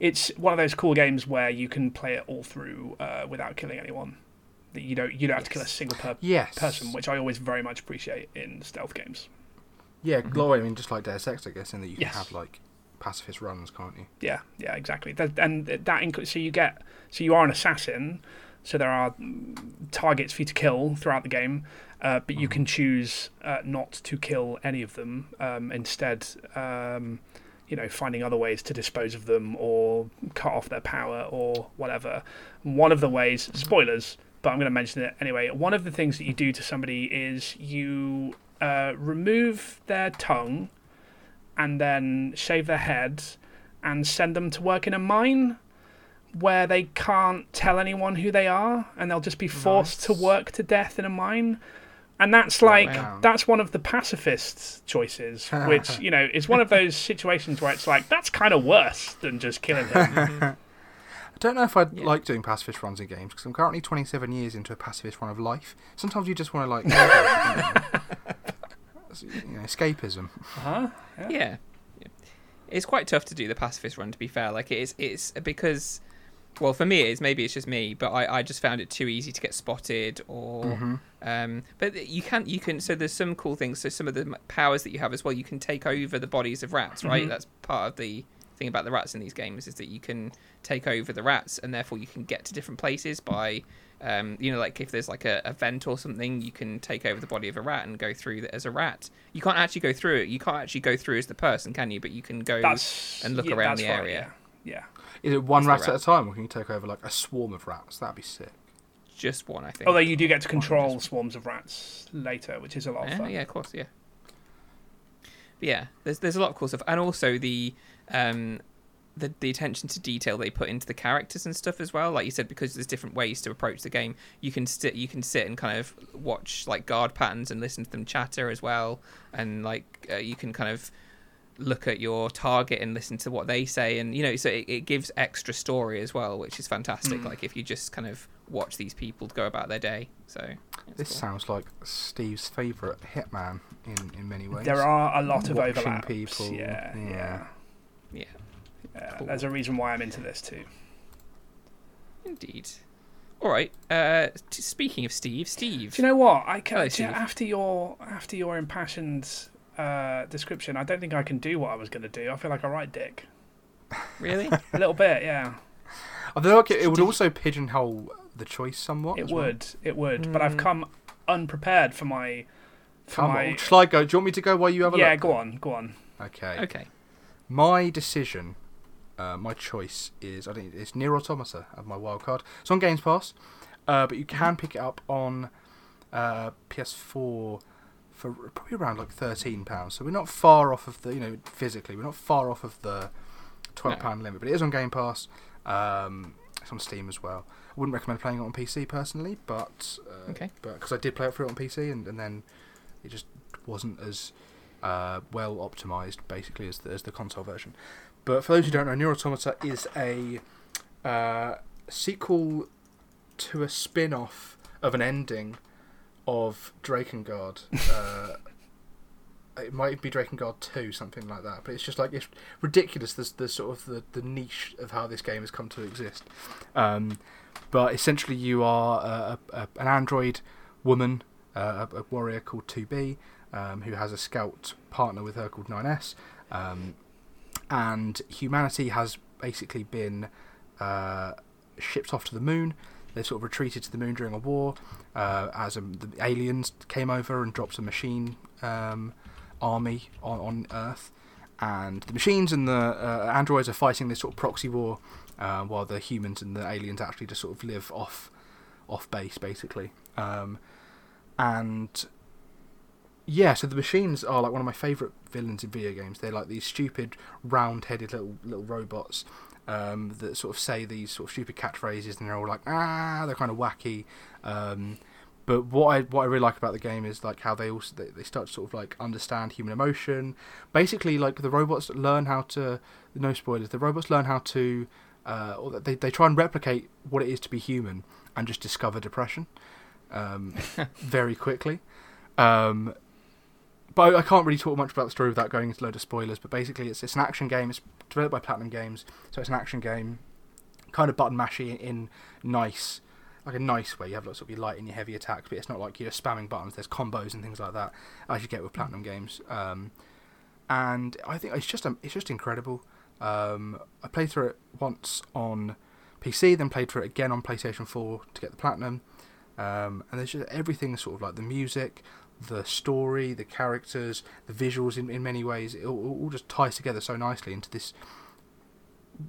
it's one of those cool games where you can play it all through uh, without killing anyone. You don't you don't yes. have to kill a single per- yes. person, which I always very much appreciate in stealth games. Yeah, mm-hmm. glory. I mean, just like Deus Ex, I guess, in that you yes. can have like. pacifist runs, can't you? Yeah, yeah, exactly. That, and that includes so you get so you are an assassin, so there are targets for you to kill throughout the game, uh, but mm-hmm. you can choose uh, not to kill any of them. Um, instead, um, you know, finding other ways to dispose of them or cut off their power or whatever. One of the ways, spoilers, but I'm going to mention it anyway. One of the things that you do to somebody is you uh, remove their tongue. And then shave their heads and send them to work in a mine where they can't tell anyone who they are, and they'll just be forced nice. to work to death in a mine. And that's like, wow. that's one of the pacifists' choices, which, you know, is one of those situations where it's like, that's kind of worse than just killing them. I don't know if I'd yeah. like doing pacifist runs in games, because I'm currently twenty-seven years into a pacifist run of life. Sometimes you just want to, like... go, you know, escapism. Uh-huh. Yeah. yeah, it's quite tough to do the pacifist run. To be fair, like it's it's because, well, for me it is. Maybe it's just me, but I, I just found it too easy to get spotted. Or, mm-hmm. um, but you can you can. So there's some cool things. So some of the powers that you have as well. You can take over the bodies of rats, right? Mm-hmm. That's part of the thing about the rats in these games is that you can take over the rats, and therefore you can get to different places by. Um, you know, like if there's like a, a vent or something, you can take over the body of a rat and go through that as a rat. You can't actually go through it. You can't actually go through as the person, can you? But you can go that's, and look yeah, around the right, area. Yeah. yeah. Is it one rat, rat at a time, or can you take over like a swarm of rats? That'd be sick. Just one, I think. Although you do get to control just... swarms of rats later, which is a lot of fun. Yeah, of course, yeah. But yeah, there's there's a lot of cool stuff, and also the. Um, The, the attention to detail they put into the characters and stuff as well, like you said, because there's different ways to approach the game. You can sit, you can sit and kind of watch like guard patterns and listen to them chatter as well, and like uh, you can kind of look at your target and listen to what they say, and you know, so it, it gives extra story as well, which is fantastic. Mm. Like if you just kind of watch these people go about their day. So this cool. sounds like Steve's favourite Hitman in in many ways. There are a lot of watching overlaps. People, yeah, yeah, yeah. yeah. Uh, cool. There's a reason why I'm into this too. Indeed. All right. Uh, t- speaking of Steve, Steve. Do you know what? I can, Hello, Steve. You know, after your after your impassioned uh, description, I don't think I can do what I was going to do. I feel like a right dick. Really? A little bit, yeah. I feel like it, it would also pigeonhole the choice somewhat. It would. Well. It would. Mm. But I've come unprepared for my. For come my... on. Shall I go? Do you want me to go while you have a yeah, look? Yeah, go on. Go on. Okay. Okay. My decision. Uh, my choice is I think it's Nier Automata as my wild card. It's on Games Pass, uh, but you can pick it up on uh, P S four for probably around like thirteen pounds. So we're not far off of the you know physically we're not far off of the twelve pound no. limit. But it is on Game Pass. Um, it's on Steam as well. I wouldn't recommend playing it on P C personally, but uh, okay. but because I did play it through it on P C and, and then it just wasn't as uh, well optimized basically as the, as the console version. But for those who don't know, Nier Automata is a uh, sequel to a spin-off of an ending of Drakengard. Uh, it might be Drakengard two, something like that. But it's just like it's ridiculous. The the sort of the, the niche of how this game has come to exist. Um, but essentially, you are a, a, an android woman, uh, a, a warrior called two B, um, who has a scout partner with her called nine S. Um, And humanity has basically been uh, shipped off to the moon. They sort of retreated to the moon during a war, uh, as um, the aliens came over and dropped a machine um, army on, on Earth. And the machines and the uh, androids are fighting this sort of proxy war, uh, while the humans and the aliens actually just sort of live off, off base, basically. Um, and Yeah, so the machines are like one of my favourite villains in video games. They're like these stupid, round-headed little little robots um, that sort of say these sort of stupid catchphrases, and they're all like, ah, they're kind of wacky. Um, but what I what I really like about the game is like how they also they, they start to sort of like understand human emotion. Basically, like the robots learn how to no spoilers. The robots learn how to, uh, or they they try and replicate what it is to be human, and just discover depression um, very quickly. Um, But I can't really talk much about the story without going into a load of spoilers. But basically, it's it's an action game. It's developed by Platinum Games, so it's an action game, kind of button mashy in nice, like a nice way. You have lots of your light and your heavy attacks, but it's not like you're spamming buttons. There's combos and things like that, as you get with Platinum Games. Um, and I think it's just um, it's just incredible. Um, I played through it once on P C, then played through it again on PlayStation four to get the Platinum. Um, and there's just everything, sort of like the music, the story, the characters, the visuals in, in many ways, it all, all just ties together so nicely into this,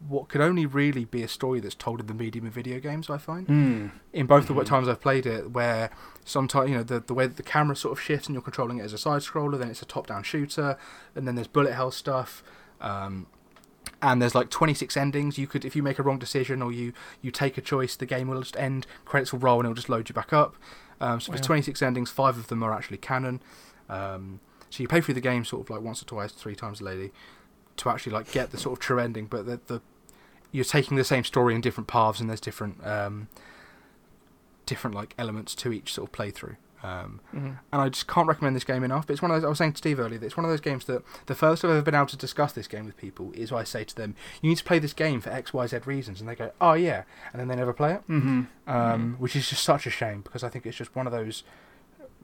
what could only really be a story that's told in the medium of video games, I find. Mm. In both mm-hmm. the times I've played it, where sometimes, you know, the, the way that the camera sort of shifts and you're controlling it as a side-scroller, then it's a top-down shooter, and then there's bullet hell stuff, um, and there's like twenty-six endings. You could, if you make a wrong decision or you, you take a choice, the game will just end, credits will roll, and it'll just load you back up. Um, so wow. There's twenty-six endings, five of them are actually canon. Um, so you play through the game sort of like once or twice, three times a lady, to actually like get the sort of true ending. But the, the you're taking the same story in different paths, and there's different um, different like elements to each sort of playthrough. Um, mm-hmm. And I just can't recommend this game enough. But it's one of those, I was saying to Steve earlier, that it's one of those games that the first I've ever been able to discuss this game with people is I say to them, you need to play this game for X, Y, Z reasons, and they go, oh yeah, and then they never play it. Mm-hmm. Um, mm-hmm. Which is just such a shame, because I think it's just one of those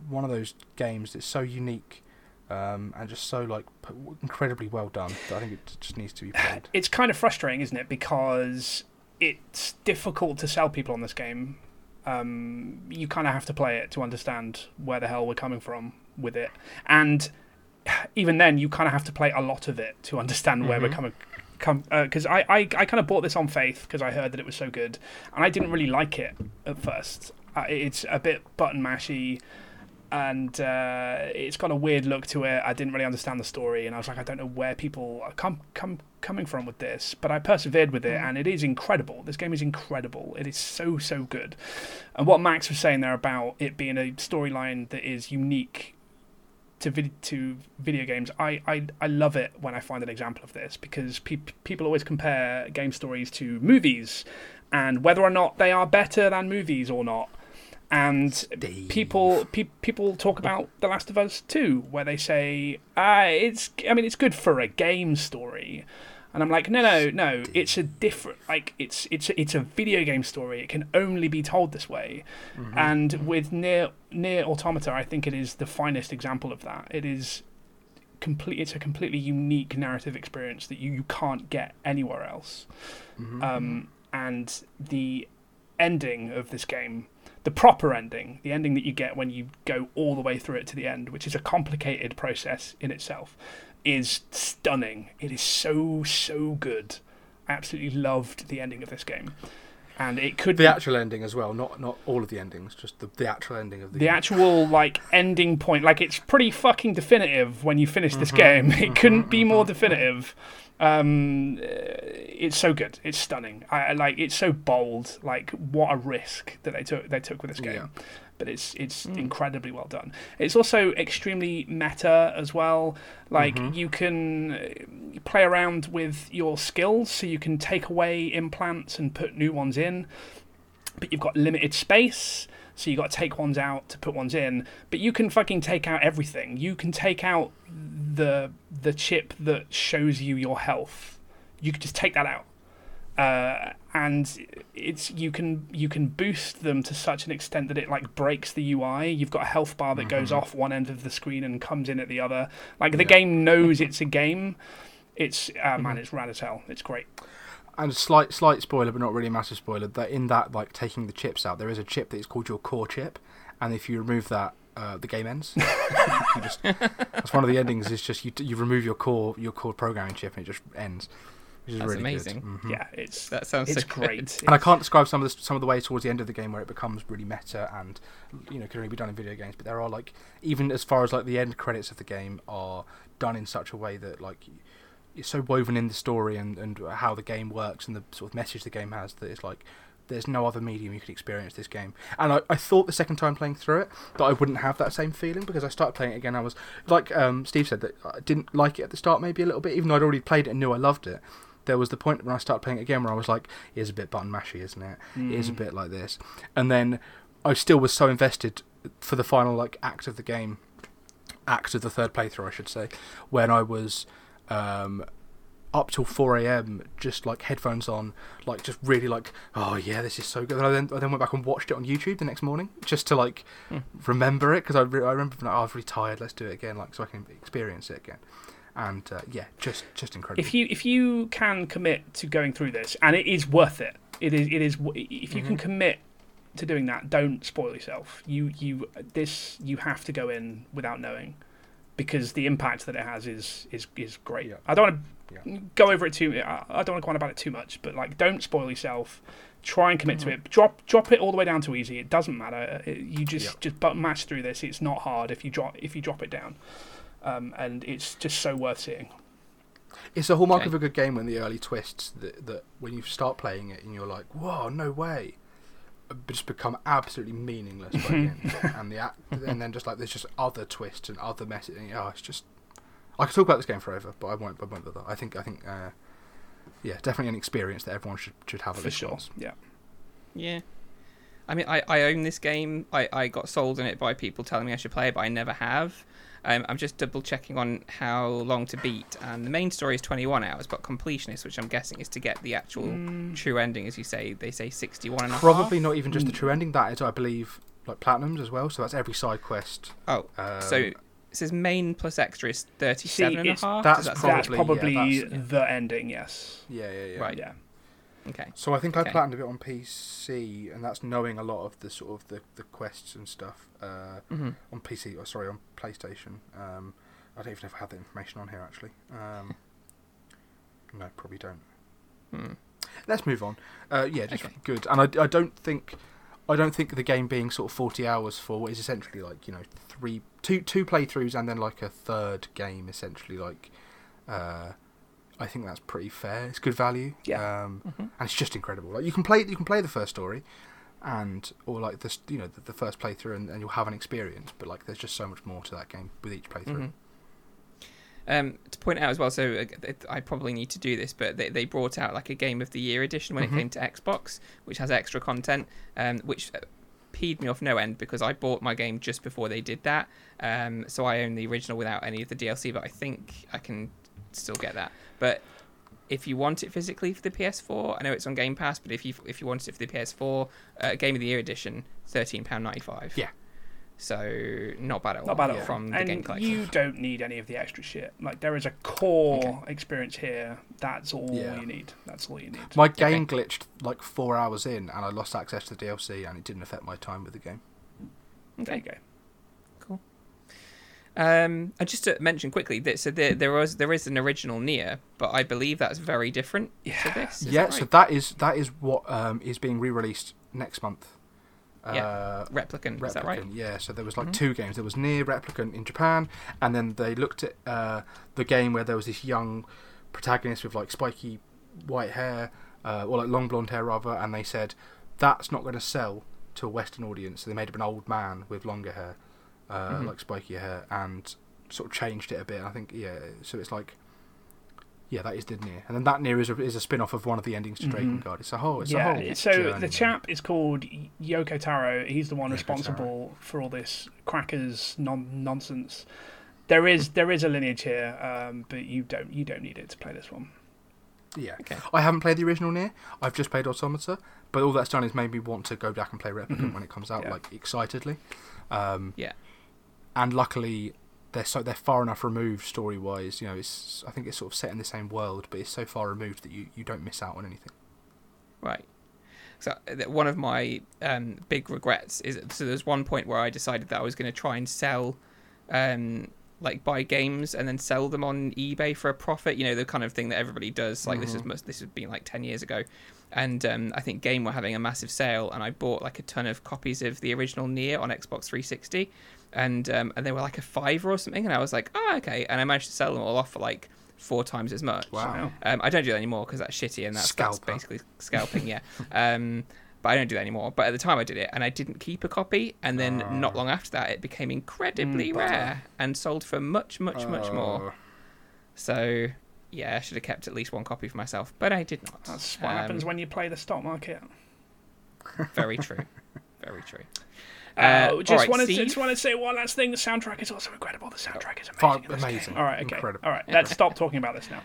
one of those games that's so unique um, and just so like incredibly well done that I think it just needs to be played. It's kind of frustrating, isn't it, because it's difficult to sell people on this game. Um, you kind of have to play it to understand where the hell we're coming from with it, and even then, you kind of have to play a lot of it to understand where mm-hmm. we're coming. Come because uh, I, I, I kind of bought this on faith because I heard that it was so good, and I didn't really like it at first. Uh, it's a bit button mashy, and uh, it's got a weird look to it. I didn't really understand the story, and I was like, I don't know where people are come come coming from with this, but I persevered with it, and it is incredible. This game is incredible. It is so, so good. And what Max was saying there about it being a storyline that is unique to vid- to video games, I, I I love it when I find an example of this, because pe- people always compare game stories to movies and whether or not they are better than movies or not. And Steve. people pe- people talk about The Last of Us two, where they say, ah, it's I mean, it's good for a game story. And I'm like, no, no, no. It's a different, like, it's it's it's a video game story. It can only be told this way. Mm-hmm. And with Nier, Nier Automata, I think it is the finest example of that. It is complete. It's a completely unique narrative experience that you, you can't get anywhere else. Mm-hmm. Um, and the ending of this game, the proper ending, the ending that you get when you go all the way through it to the end, which is a complicated process in itself, is stunning. It is so, so good. I absolutely loved the ending of this game. And it could the be... actual ending as well, not not all of the endings, just the, the actual ending of the the game. Actual like ending point. Like, it's pretty fucking definitive when you finish this mm-hmm. game. It mm-hmm. couldn't be more definitive. Um, it's so good. It's stunning. I like. It's so bold. Like, what a risk that they took. They took with this game, yeah. But it's it's mm. incredibly well done. It's also extremely meta as well. Like mm-hmm. you can play around with your skills, so you can take away implants and put new ones in, but you've got limited space. So you got to take ones out to put ones in, but you can fucking take out everything. You can take out the the chip that shows you your health. You can just take that out, uh, and it's you can you can boost them to such an extent that it like breaks the U I. You've got a health bar that goes mm-hmm. off one end of the screen and comes in at the other. Like the yeah. game knows it's a game. It's uh, mm-hmm. man, it's rad as hell. It's great. And a slight, slight spoiler, but not really a massive spoiler, that in that, like, taking the chips out, there is a chip that is called your core chip, and if you remove that, uh, the game ends. you just, that's one of the endings, is just you you remove your core your core programming chip, and it just ends. Which is That's really amazing. Good. Mm-hmm. Yeah, it's that sounds it's so great. It's, and I can't describe some of the some of the way towards the end of the game where it becomes really meta, and you know, can only be done in video games. But there are, like, even as far as like the end credits of the game are done in such a way that, like, it's so woven in the story and, and how the game works and the sort of message the game has that it's like there's no other medium you could experience this game. And I, I thought the second time playing through it that I wouldn't have that same feeling, because I started playing it again. I was like, um, Steve said, that I didn't like it at the start maybe a little bit, even though I'd already played it and knew I loved it. There was the point when I started playing it again where I was like, it is a bit button mashy, isn't it? Mm. It is a bit like this. And then I still was so invested for the final like act of the game, act of the third playthrough, I should say, when I was... Um, up till four a.m. just like headphones on, like just really like, oh yeah, this is so good. And I then I then went back and watched it on YouTube the next morning just to like mm. remember it, because I re- I remember being like, oh, I was really tired. Let's do it again, like, so I can experience it again. And uh, yeah, just just incredible. If you if you can commit to going through this, and it is worth it. It is it is if you mm-hmm. can commit to doing that. Don't spoil yourself. You you this you have to go in without knowing, because the impact that it has is is, is great. Yeah. I don't want to yeah. go over it too. I don't want to go on about it too much, but like, don't spoil yourself. Try and commit mm-hmm. to it. Drop drop it all the way down to easy. It doesn't matter. It, you just yeah. just button mash through this. It's not hard if you drop if you drop it down, um, and it's just so worth seeing. It's a hallmark okay. of a good game when the early twists that, that when you start playing it and you're like, whoa, no way. Just become absolutely meaningless by the end, and the act, and then just like there's just other twists and other messages. Oh, it's just I could talk about this game forever, but I won't. I won't do that. I think. I think. Uh, yeah, definitely an experience that everyone should should have. For sure. Yeah. Yeah. I mean, I, I own this game. I, I got sold on it by people telling me I should play it, but I never have. Um, I'm just double checking on how long to beat, and the main story is twenty-one hours, but completionist, which I'm guessing is to get the actual mm. true ending, as you say, they say sixty-one and a half. Probably not even just the true ending, that is, I believe, like Platinum's as well, so that's every side quest. Oh, um, so it says main plus extra is thirty-seven See, and a half? That's, that that's probably yeah, that's, yeah. the ending, yes. Yeah, yeah, yeah. Right, yeah. Okay. So I think okay. I platinumed it on P C, and that's knowing a lot of the sort of the, the quests and stuff uh, mm-hmm. on P C. Or sorry, on PlayStation. Um, I don't even know if I have that information on here actually. Um, no, probably don't. Hmm. Let's move on. Uh, yeah, just okay. good. And I, I don't think I don't think the game being sort of forty hours for what is essentially like you know three two two playthroughs and then like a third game essentially like. Uh, I think that's pretty fair. It's good value, yeah. um, mm-hmm. and it's just incredible. Like you can play, you can play the first story, and or like the you know the, the first playthrough, and, and you'll have an experience. But like, there's just so much more to that game with each playthrough. Mm-hmm. Um, to point out as well, so I probably need to do this, but they, they brought out like a Game of the Year edition when mm-hmm. it came to Xbox, which has extra content, um, which. peed me off no end, because I bought my game just before they did that, um so I own the original without any of the D L C, but I think I can still get that. But if you want it physically for the P S four, I know it's on Game Pass, but if you if you want it for the P S four, uh, Game of the Year edition, thirteen pounds ninety-five. Yeah, so not bad at all, not bad at all. From the and game collection. You don't need any of the extra shit. Like there is a core okay. experience here. That's all yeah. you need. That's all you need. My game okay. glitched like four hours in, and I lost access to the D L C, and it didn't affect my time with the game. Okay. There you go. Cool. Um, and just to mention quickly, that so there there was there is an original Nier, but I believe that's very different yeah. to this. Is yeah. That right? So that is that is what um, is being re-released next month. Yeah, uh, Replicant, Replicant, is that right? Yeah, so there was like mm-hmm. two games. There was Nier Replicant in Japan, and then they looked at uh, the game where there was this young protagonist with like spiky white hair, uh, or like long blonde hair rather, and they said, that's not going to sell to a Western audience. So they made up an old man with longer hair, uh, mm-hmm. like spiky hair, and sort of changed it a bit. And I think, yeah, so it's like, yeah, that is the Nier. And then that Nier is a, is a spin-off of one of the endings to Drakengard. Mm-hmm. It's a whole... It's yeah, a whole so journey. The chap is called Yoko Taro. He's the one Yoko responsible Taro. For all this crackers non- nonsense. There is there is a lineage here, um, but you don't you don't need it to play this one. Yeah. Okay. I haven't played the original Nier. I've just played Automata, but all that's done is made me want to go back and play Replicant mm-hmm. when it comes out, yeah. like, excitedly. Um, yeah. And luckily... They're so they're far enough removed story-wise. You know, it's I think it's sort of set in the same world, but it's so far removed that you, you don't miss out on anything. Right. So one of my um, big regrets is so there's one point where I decided that I was going to try and sell um, like buy games and then sell them on eBay for a profit, you know, the kind of thing that everybody does. Like mm-hmm. this is must, this has been like ten years ago. And um, I think Game were having a massive sale, and I bought like a ton of copies of the original Nier on Xbox three sixty, and um, and they were like a fiver or something, and I was like, oh, okay, and I managed to sell them all off for like four times as much. Wow. Um, I don't do that anymore because that's shitty, and that's, that's basically scalping, yeah. Um, but I don't do that anymore. But at the time I did it, and I didn't keep a copy, and then uh, not long after that, it became incredibly mm, rare and sold for much, much, uh, much more. So... yeah, I should have kept at least one copy for myself, but I did not. That's what um, happens when you play the stock market. Very true. Very true. Uh, uh, just, right, wanted to, just wanted to say one last thing. The soundtrack is also incredible. The soundtrack is amazing. Oh, amazing. All right, okay. Incredible. All right, let's stop talking about this now.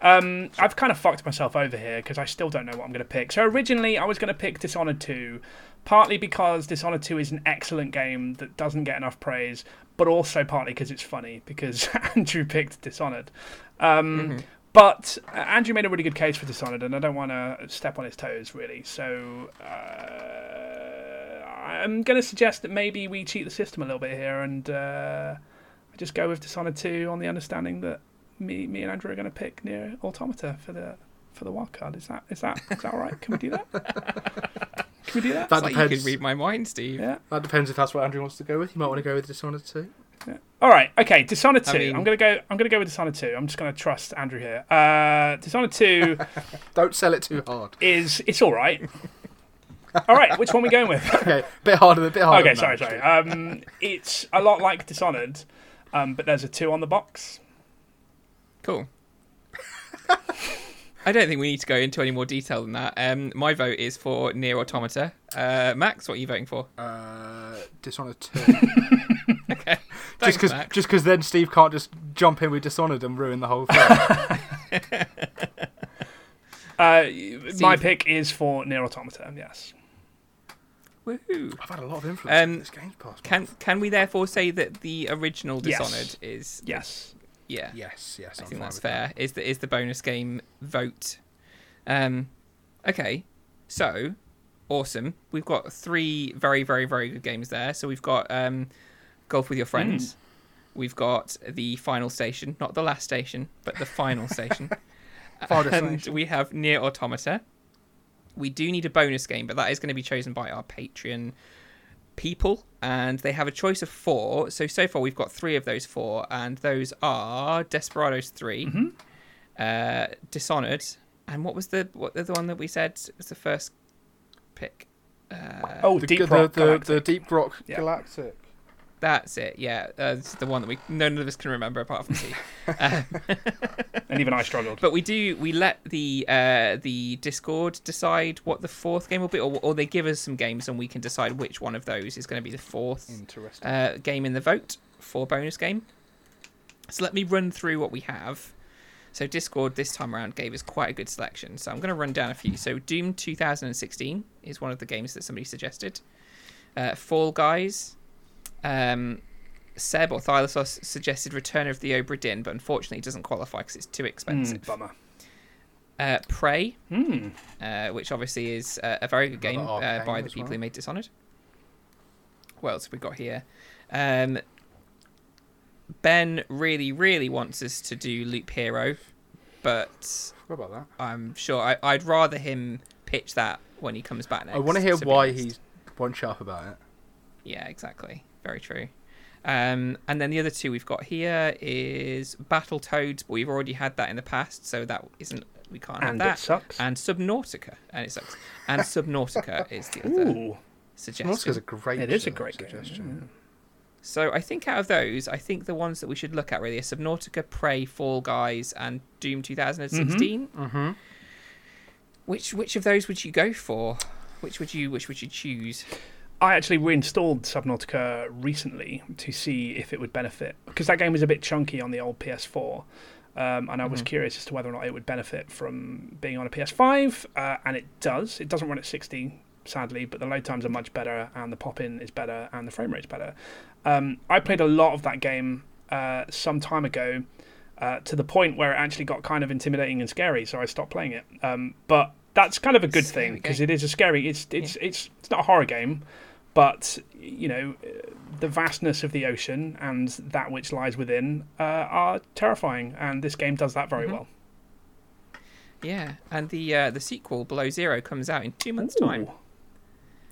Um, I've kind of fucked myself over here because I still don't know what I'm going to pick. So originally I was going to pick Dishonored two, partly because Dishonored two is an excellent game that doesn't get enough praise, but also partly because it's funny, because Andrew picked Dishonored. Um, mm-hmm. But uh, Andrew made a really good case for Dishonored, and I don't want to step on his toes, really. So uh, I'm going to suggest that maybe we cheat the system a little bit here, and uh, I just go with Dishonored two on the understanding that me, me and Andrew are going to pick Nier Automata for the for the wild card. Is that is that is that all right? Can we do that? Can we do that? That depends. Like you can read my mind, Steve. Yeah. That depends if that's what Andrew wants to go with. You might want to go with Dishonored two. Yeah. All right. Okay. Dishonored two. I mean, I'm gonna go. I'm gonna go with Dishonored two. I'm just gonna trust Andrew here. Uh, Dishonored two. Don't sell it too hard. Is it's all right. All right. Which one are we going with? Okay. Bit harder. A bit harder. Okay. Sorry. That, sorry. Um, it's a lot like Dishonored, um, but there's a two on the box. Cool. I don't think we need to go into any more detail than that. Um, my vote is for Nier Automata. Uh, Max, what are you voting for? Uh, Dishonored two. Okay. Thanks, just because then Steve can't just jump in with Dishonored and ruin the whole thing. uh, my pick is for Nier Automata, yes. Woohoo. I've had a lot of influence um, in this game's past. Can, can we therefore say that the original Dishonored yes. is... Yes. Yeah. Yes, yes. I I'm think that's fair. That. Is the, is the bonus game vote. Um, okay, so, awesome. We've got three very, very, very good games there. So we've got... Um, Golf with Your Friends. Mm. We've got The Final Station, not The Last Station, but The Final Station. Final and station. We have Nier Automata. We do need a bonus game, but that is going to be chosen by our Patreon people, and they have a choice of four. So, so far, we've got three of those four, and those are Desperados three, mm-hmm. uh, Dishonored, and what was the what the one that we said was the first pick? Uh, oh, the, Deep Rock the, Galactic. The, the Deep Rock yeah. Galactic. That's it, yeah. Uh, it's the one that we none of us can remember apart from Steve. Um, and even I struggled. But we do we let the uh, the Discord decide what the fourth game will be, or, or they give us some games and we can decide which one of those is going to be the fourth Interesting. Uh, game in the vote for bonus game. So let me run through what we have. So Discord this time around gave us quite a good selection. So I'm going to run down a few. So Doom twenty sixteen is one of the games that somebody suggested. Uh, Fall Guys. Um, Seb or Thylosos suggested Return of the Obra Dinn, but unfortunately it doesn't qualify because it's too expensive. Mm, bummer. Uh, Prey, mm. uh, which obviously is uh, a very good game uh, by the people well. who made Dishonored. What else have we got here? Um, Ben really, really wants us to do Loop Hero, but what about that? I'm sure I, I'd rather him pitch that when he comes back next. I want to hear why he's bunched up about it. Yeah, exactly. Very true. Um, and then the other two we've got here is Battletoads, but we've already had that in the past, so that isn't we can't and have that. It sucks. And Subnautica, and it sucks. And Subnautica is the other Ooh. suggestion. Subnautica's a great. It is a great suggestion. Game, yeah. So I think out of those, I think the ones that we should look at really are Subnautica, Prey, Fall Guys, and Doom twenty sixteen. Mm-hmm. Mm-hmm. Which which of those would you go for? Which would you which would you choose? I actually reinstalled Subnautica recently to see if it would benefit, because that game was a bit chunky on the old P S four, um, and I was mm-hmm. curious as to whether or not it would benefit from being on a P S five, uh, and it does. It doesn't run at sixty, sadly, but the load times are much better, and the pop-in is better, and the frame rate is better. Um, I played a lot of that game uh, some time ago, uh, to the point where it actually got kind of intimidating and scary, so I stopped playing it. Um, but that's kind of a good thing, because it is a scary... It's it's, yeah. it's it's not a horror game, But, you know, the vastness of the ocean and that which lies within uh, are terrifying, and this game does that very mm-hmm. well. Yeah, and the uh, the sequel, Below Zero, comes out in two months' Ooh. time.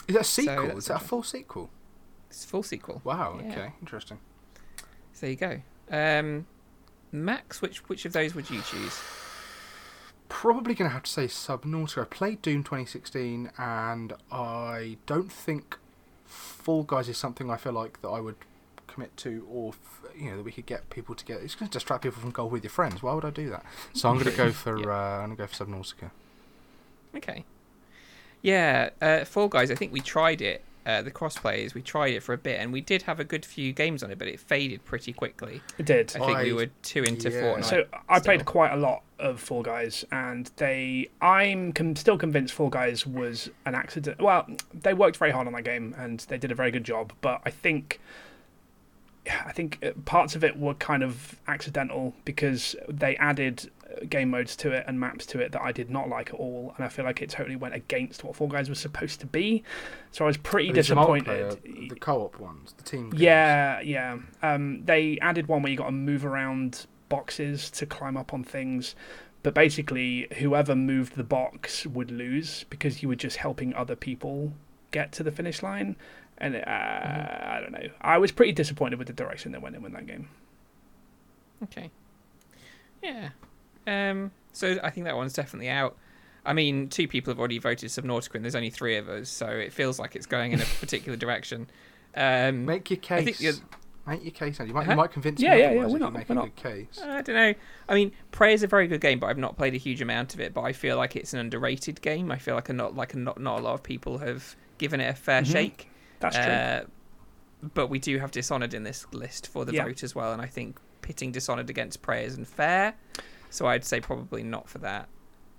Is that a sequel? So Is that a full sequel? It's a full sequel. Wow, yeah. Okay, interesting. So there you go. Um, Max, which which of those would you choose? Probably going to have to say Subnautica. I played Doom twenty sixteen, and I don't think Fall Guys is something I feel like that I would commit to, or you know, that we could get people to get. It's going to distract people from Golf with Your Friends. Why would I do that? So I'm going to go for yeah. uh, I'm going to go for Subnautica. Okay. Yeah, uh, Fall Guys. I think we tried it. Uh, the Crossplayers. We tried it for a bit, and we did have a good few games on it, but it faded pretty quickly. It did. I think I, we were two into yeah. Fortnite. So I still. played quite a lot of Fall Guys, and they. I'm com- still convinced Fall Guys was an accident. Well, they worked very hard on that game, and they did a very good job. But I think. I think parts of it were kind of accidental because they added game modes to it and maps to it that I did not like at all, and I feel like it totally went against what Fall Guys was supposed to be. So I was pretty disappointed. The, the co-op ones, the team games. Yeah, yeah. Um, they added one where you got to move around boxes to climb up on things, but basically whoever moved the box would lose because you were just helping other people get to the finish line. And uh, mm-hmm. I don't know. I was pretty disappointed with the direction they went in with that game. Okay. Yeah. Um, so I think that one's definitely out. I mean, two people have already voted Subnautica, and there's only three of us, so it feels like it's going in a particular direction. Um, Make your case. I think the, Make your case, Andy. You might, uh-huh? you might convince yeah, me yeah, otherwise yeah, we're if not, you make we're a not. good case. I don't know. I mean, Prey is a very good game, but I've not played a huge amount of it, but I feel like it's an underrated game. I feel like, a not, like a not, not a lot of people have given it a fair mm-hmm. shake. That's true. Uh, but we do have Dishonored in this list for the yeah. vote as well, and I think pitting Dishonored against Prey is unfair, so I'd say probably not for that.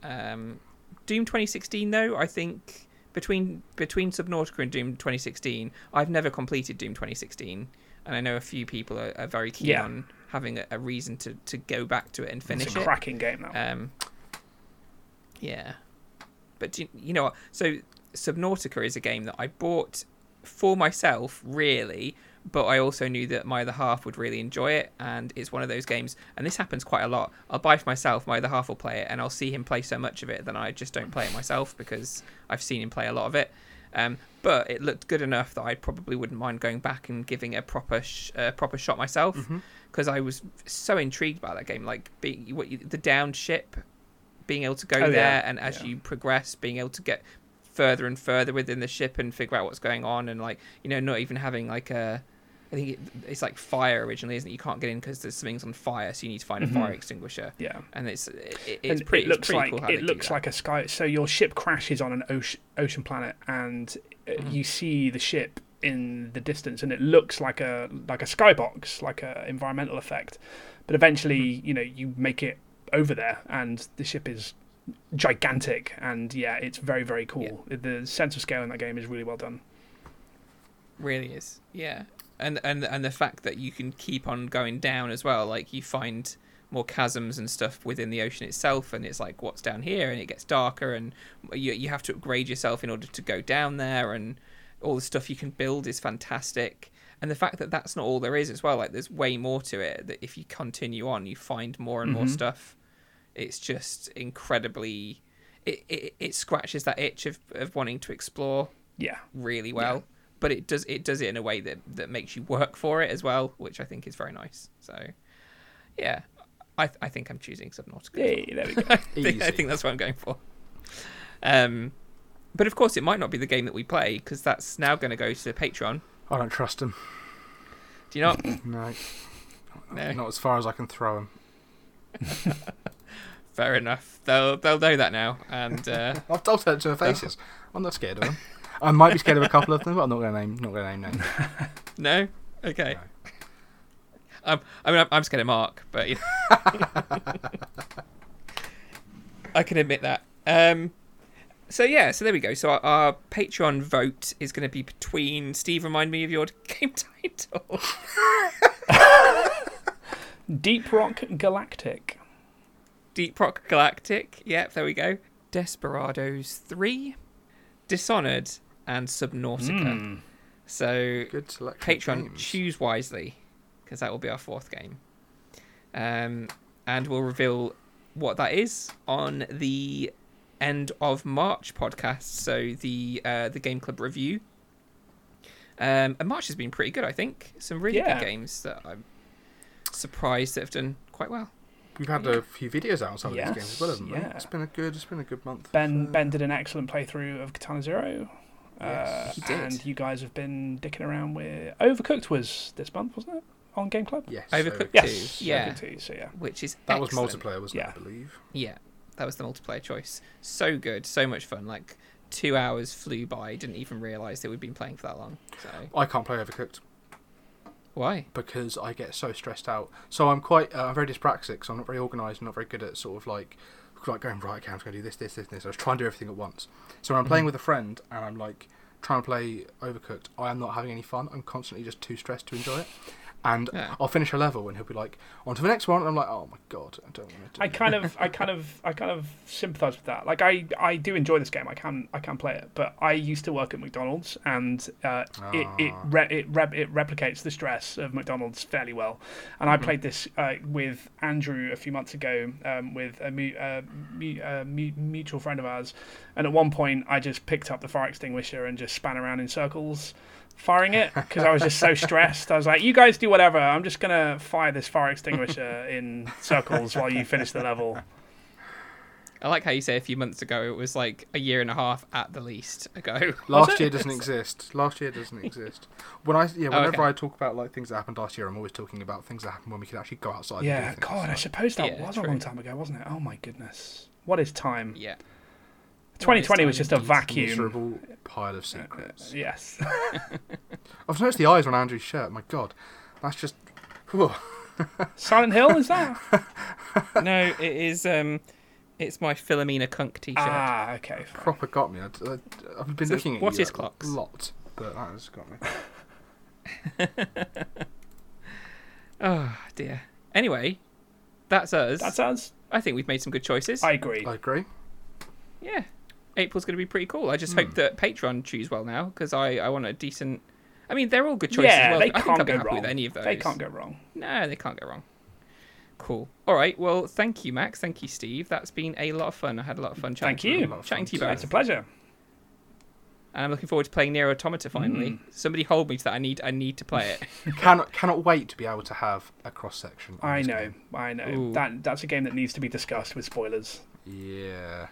Um, Doom twenty sixteen, though, I think between between Subnautica and Doom twenty sixteen, I've never completed Doom twenty sixteen, and I know a few people are, are very keen yeah. on having a, a reason to, to go back to it and finish it. It's a cracking game, though. Um, yeah. But do, you know what? So Subnautica is a game that I bought for myself, really, but I also knew that my other half would really enjoy it, and it's one of those games, and this happens quite a lot, I'll buy for myself, my other half will play it, and I'll see him play so much of it that I just don't play it myself because I've seen him play a lot of it, um, but it looked good enough that I probably wouldn't mind going back and giving it a proper sh- uh, proper shot myself, because mm-hmm. I was so intrigued by that game, like being, what you, the downed ship, being able to go oh, there yeah. and as yeah. you progress, being able to get further and further within the ship and figure out what's going on, and like, you know, not even having like a I think it, it's like fire originally, isn't it? You can't get in because there's things on fire, so you need to find mm-hmm. a fire extinguisher. Yeah, and it's it, it's and pretty. It looks it's pretty like cool it looks like a sky. So your ship crashes on an ocean ocean planet, and mm-hmm. you see the ship in the distance, and it looks like a like a skybox, like a environmental effect. But eventually, mm-hmm. you know, you make it over there, and the ship is gigantic, and yeah, it's very very cool. Yeah. The sense of scale in that game is really well done. Really is, yeah. And and and the fact that you can keep on going down as well, like you find more chasms and stuff within the ocean itself, and it's like what's down here, and it gets darker, and you you have to upgrade yourself in order to go down there, and all the stuff you can build is fantastic. And the fact that that's not all there is as well, like there's way more to it, that if you continue on, you find more and mm-hmm. more stuff. It's just incredibly. It, it it scratches that itch of, of wanting to explore. Yeah. Really well, yeah. But it does it does it in a way that, that makes you work for it as well, which I think is very nice. So, yeah, I I think I'm choosing Subnautica. Hey, there we go. I, think, I think that's what I'm going for. Um, but of course, it might not be the game that we play because that's now going to go to Patreon. I don't trust them. Do you not? no. no. Not as far as I can throw them. Fair enough. They'll they'll know that now. And uh, I've told them to their faces. I'm not scared of them. I might be scared of a couple of them, but I'm not going to name not going to name names. No. Okay. No. I'm, I mean, I'm scared of Mark, but you know. I can admit that. Um, so yeah. So there we go. So our, our Patreon vote is going to be between Steve. Remind me of your game title. Deep Rock Galactic. Deep Rock Galactic, yep, there we go. Desperados three, Dishonored, and Subnautica. Mm. So good Patreon, choose wisely, because that will be our fourth game. Um, and we'll reveal what that is on the end of March podcast. So the uh, the Game Club review. Um, and March has been pretty good, I think. Some really yeah. good games that I'm surprised that have done quite well. We've had yeah. a few videos out on some yes. of these games as well, haven't yeah. we? It's been a good, it's been a good month. Ben, so. Ben did an excellent playthrough of Katana Zero. Yes, uh, he did. And you guys have been dicking around with Overcooked was this month, wasn't it? On Game Club? Yes. Overcooked so, two. Yes. Yeah. Overcooked two, so yeah. Which is That excellent. was multiplayer, wasn't yeah. it, I believe? Yeah. That was the multiplayer choice. So good. So much fun. Like, two hours flew by. Didn't even realise that we'd been playing for that long. So. I can't play Overcooked. Why? Because I get so stressed out. So I'm quite, uh, I'm very dyspraxic, so I'm not very organised, I'm not very good at sort of like, like going, right, okay, I'm going to do this, this, this, this. I was trying to do everything at once. So when I'm mm-hmm. playing with a friend and I'm like trying to play Overcooked, I am not having any fun. I'm constantly just too stressed to enjoy it. And yeah. I'll finish a level and he'll be like, on to the next one. And I'm like, oh my God, I don't want to do I kind of, I kind of, I kind of sympathise with that. Like I, I do enjoy this game. I can, I can play it, but I used to work at McDonald's and uh, oh. it, it, re- it, re- it replicates the stress of McDonald's fairly well. And mm-hmm. I played this uh, with Andrew a few months ago um, with a, mu- uh, mu- uh, mu- mutual friend of ours. And at one point I just picked up the fire extinguisher and just span around in circles firing it because I was just so stressed. I was like, you guys do whatever, I'm just gonna fire this fire extinguisher in circles while you finish the level. I like how you say a few months ago. It was like a year and a half at the least ago. Last year doesn't exist. Last year doesn't exist. When I yeah, whenever oh, okay. I talk about like things that happened last year, I'm always talking about things that happened when we could actually go outside. Yeah, and do God, like, I suppose that yeah, was true. a long time ago, wasn't it? Oh my goodness, what is time? Yeah, twenty twenty was just a vacuum. Miserable pile of secrets. Uh, uh, yes. I've noticed the eyes on Andrew's shirt. My God, that's just. Silent Hill is that? No, it is. Um, it's my Philomena Cunk T-shirt. Ah, okay. Fine. Proper got me. I, I, I've been so looking at what you is clocks? A lot, but that has got me. Oh dear. Anyway, that's us. That's us. I think we've made some good choices. I agree. I agree. Yeah, April's going to be pretty cool. I just mm. hope that Patreon choose well now, because I, I want a decent... I mean, they're all good choices yeah, as well. They can't I think I'll be happy wrong. with any of those. They can't go wrong. No, they can't go wrong. Cool. All right, well, thank you, Max. Thank you, Steve. That's been a lot of fun. I had a lot of fun chatting, thank you. Fun chatting to you both. It's a pleasure. And I'm looking forward to playing Nier Automata finally. Mm. Somebody hold me to that. I need I need to play it. cannot cannot wait to be able to have a cross-section. I know, game. I know. Ooh. That That's a game that needs to be discussed with spoilers. Yeah.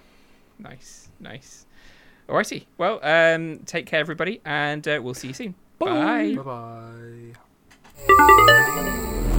Nice, nice. Alrighty. Well, um, take care, everybody, and uh, we'll see you soon. Bye. Bye-bye.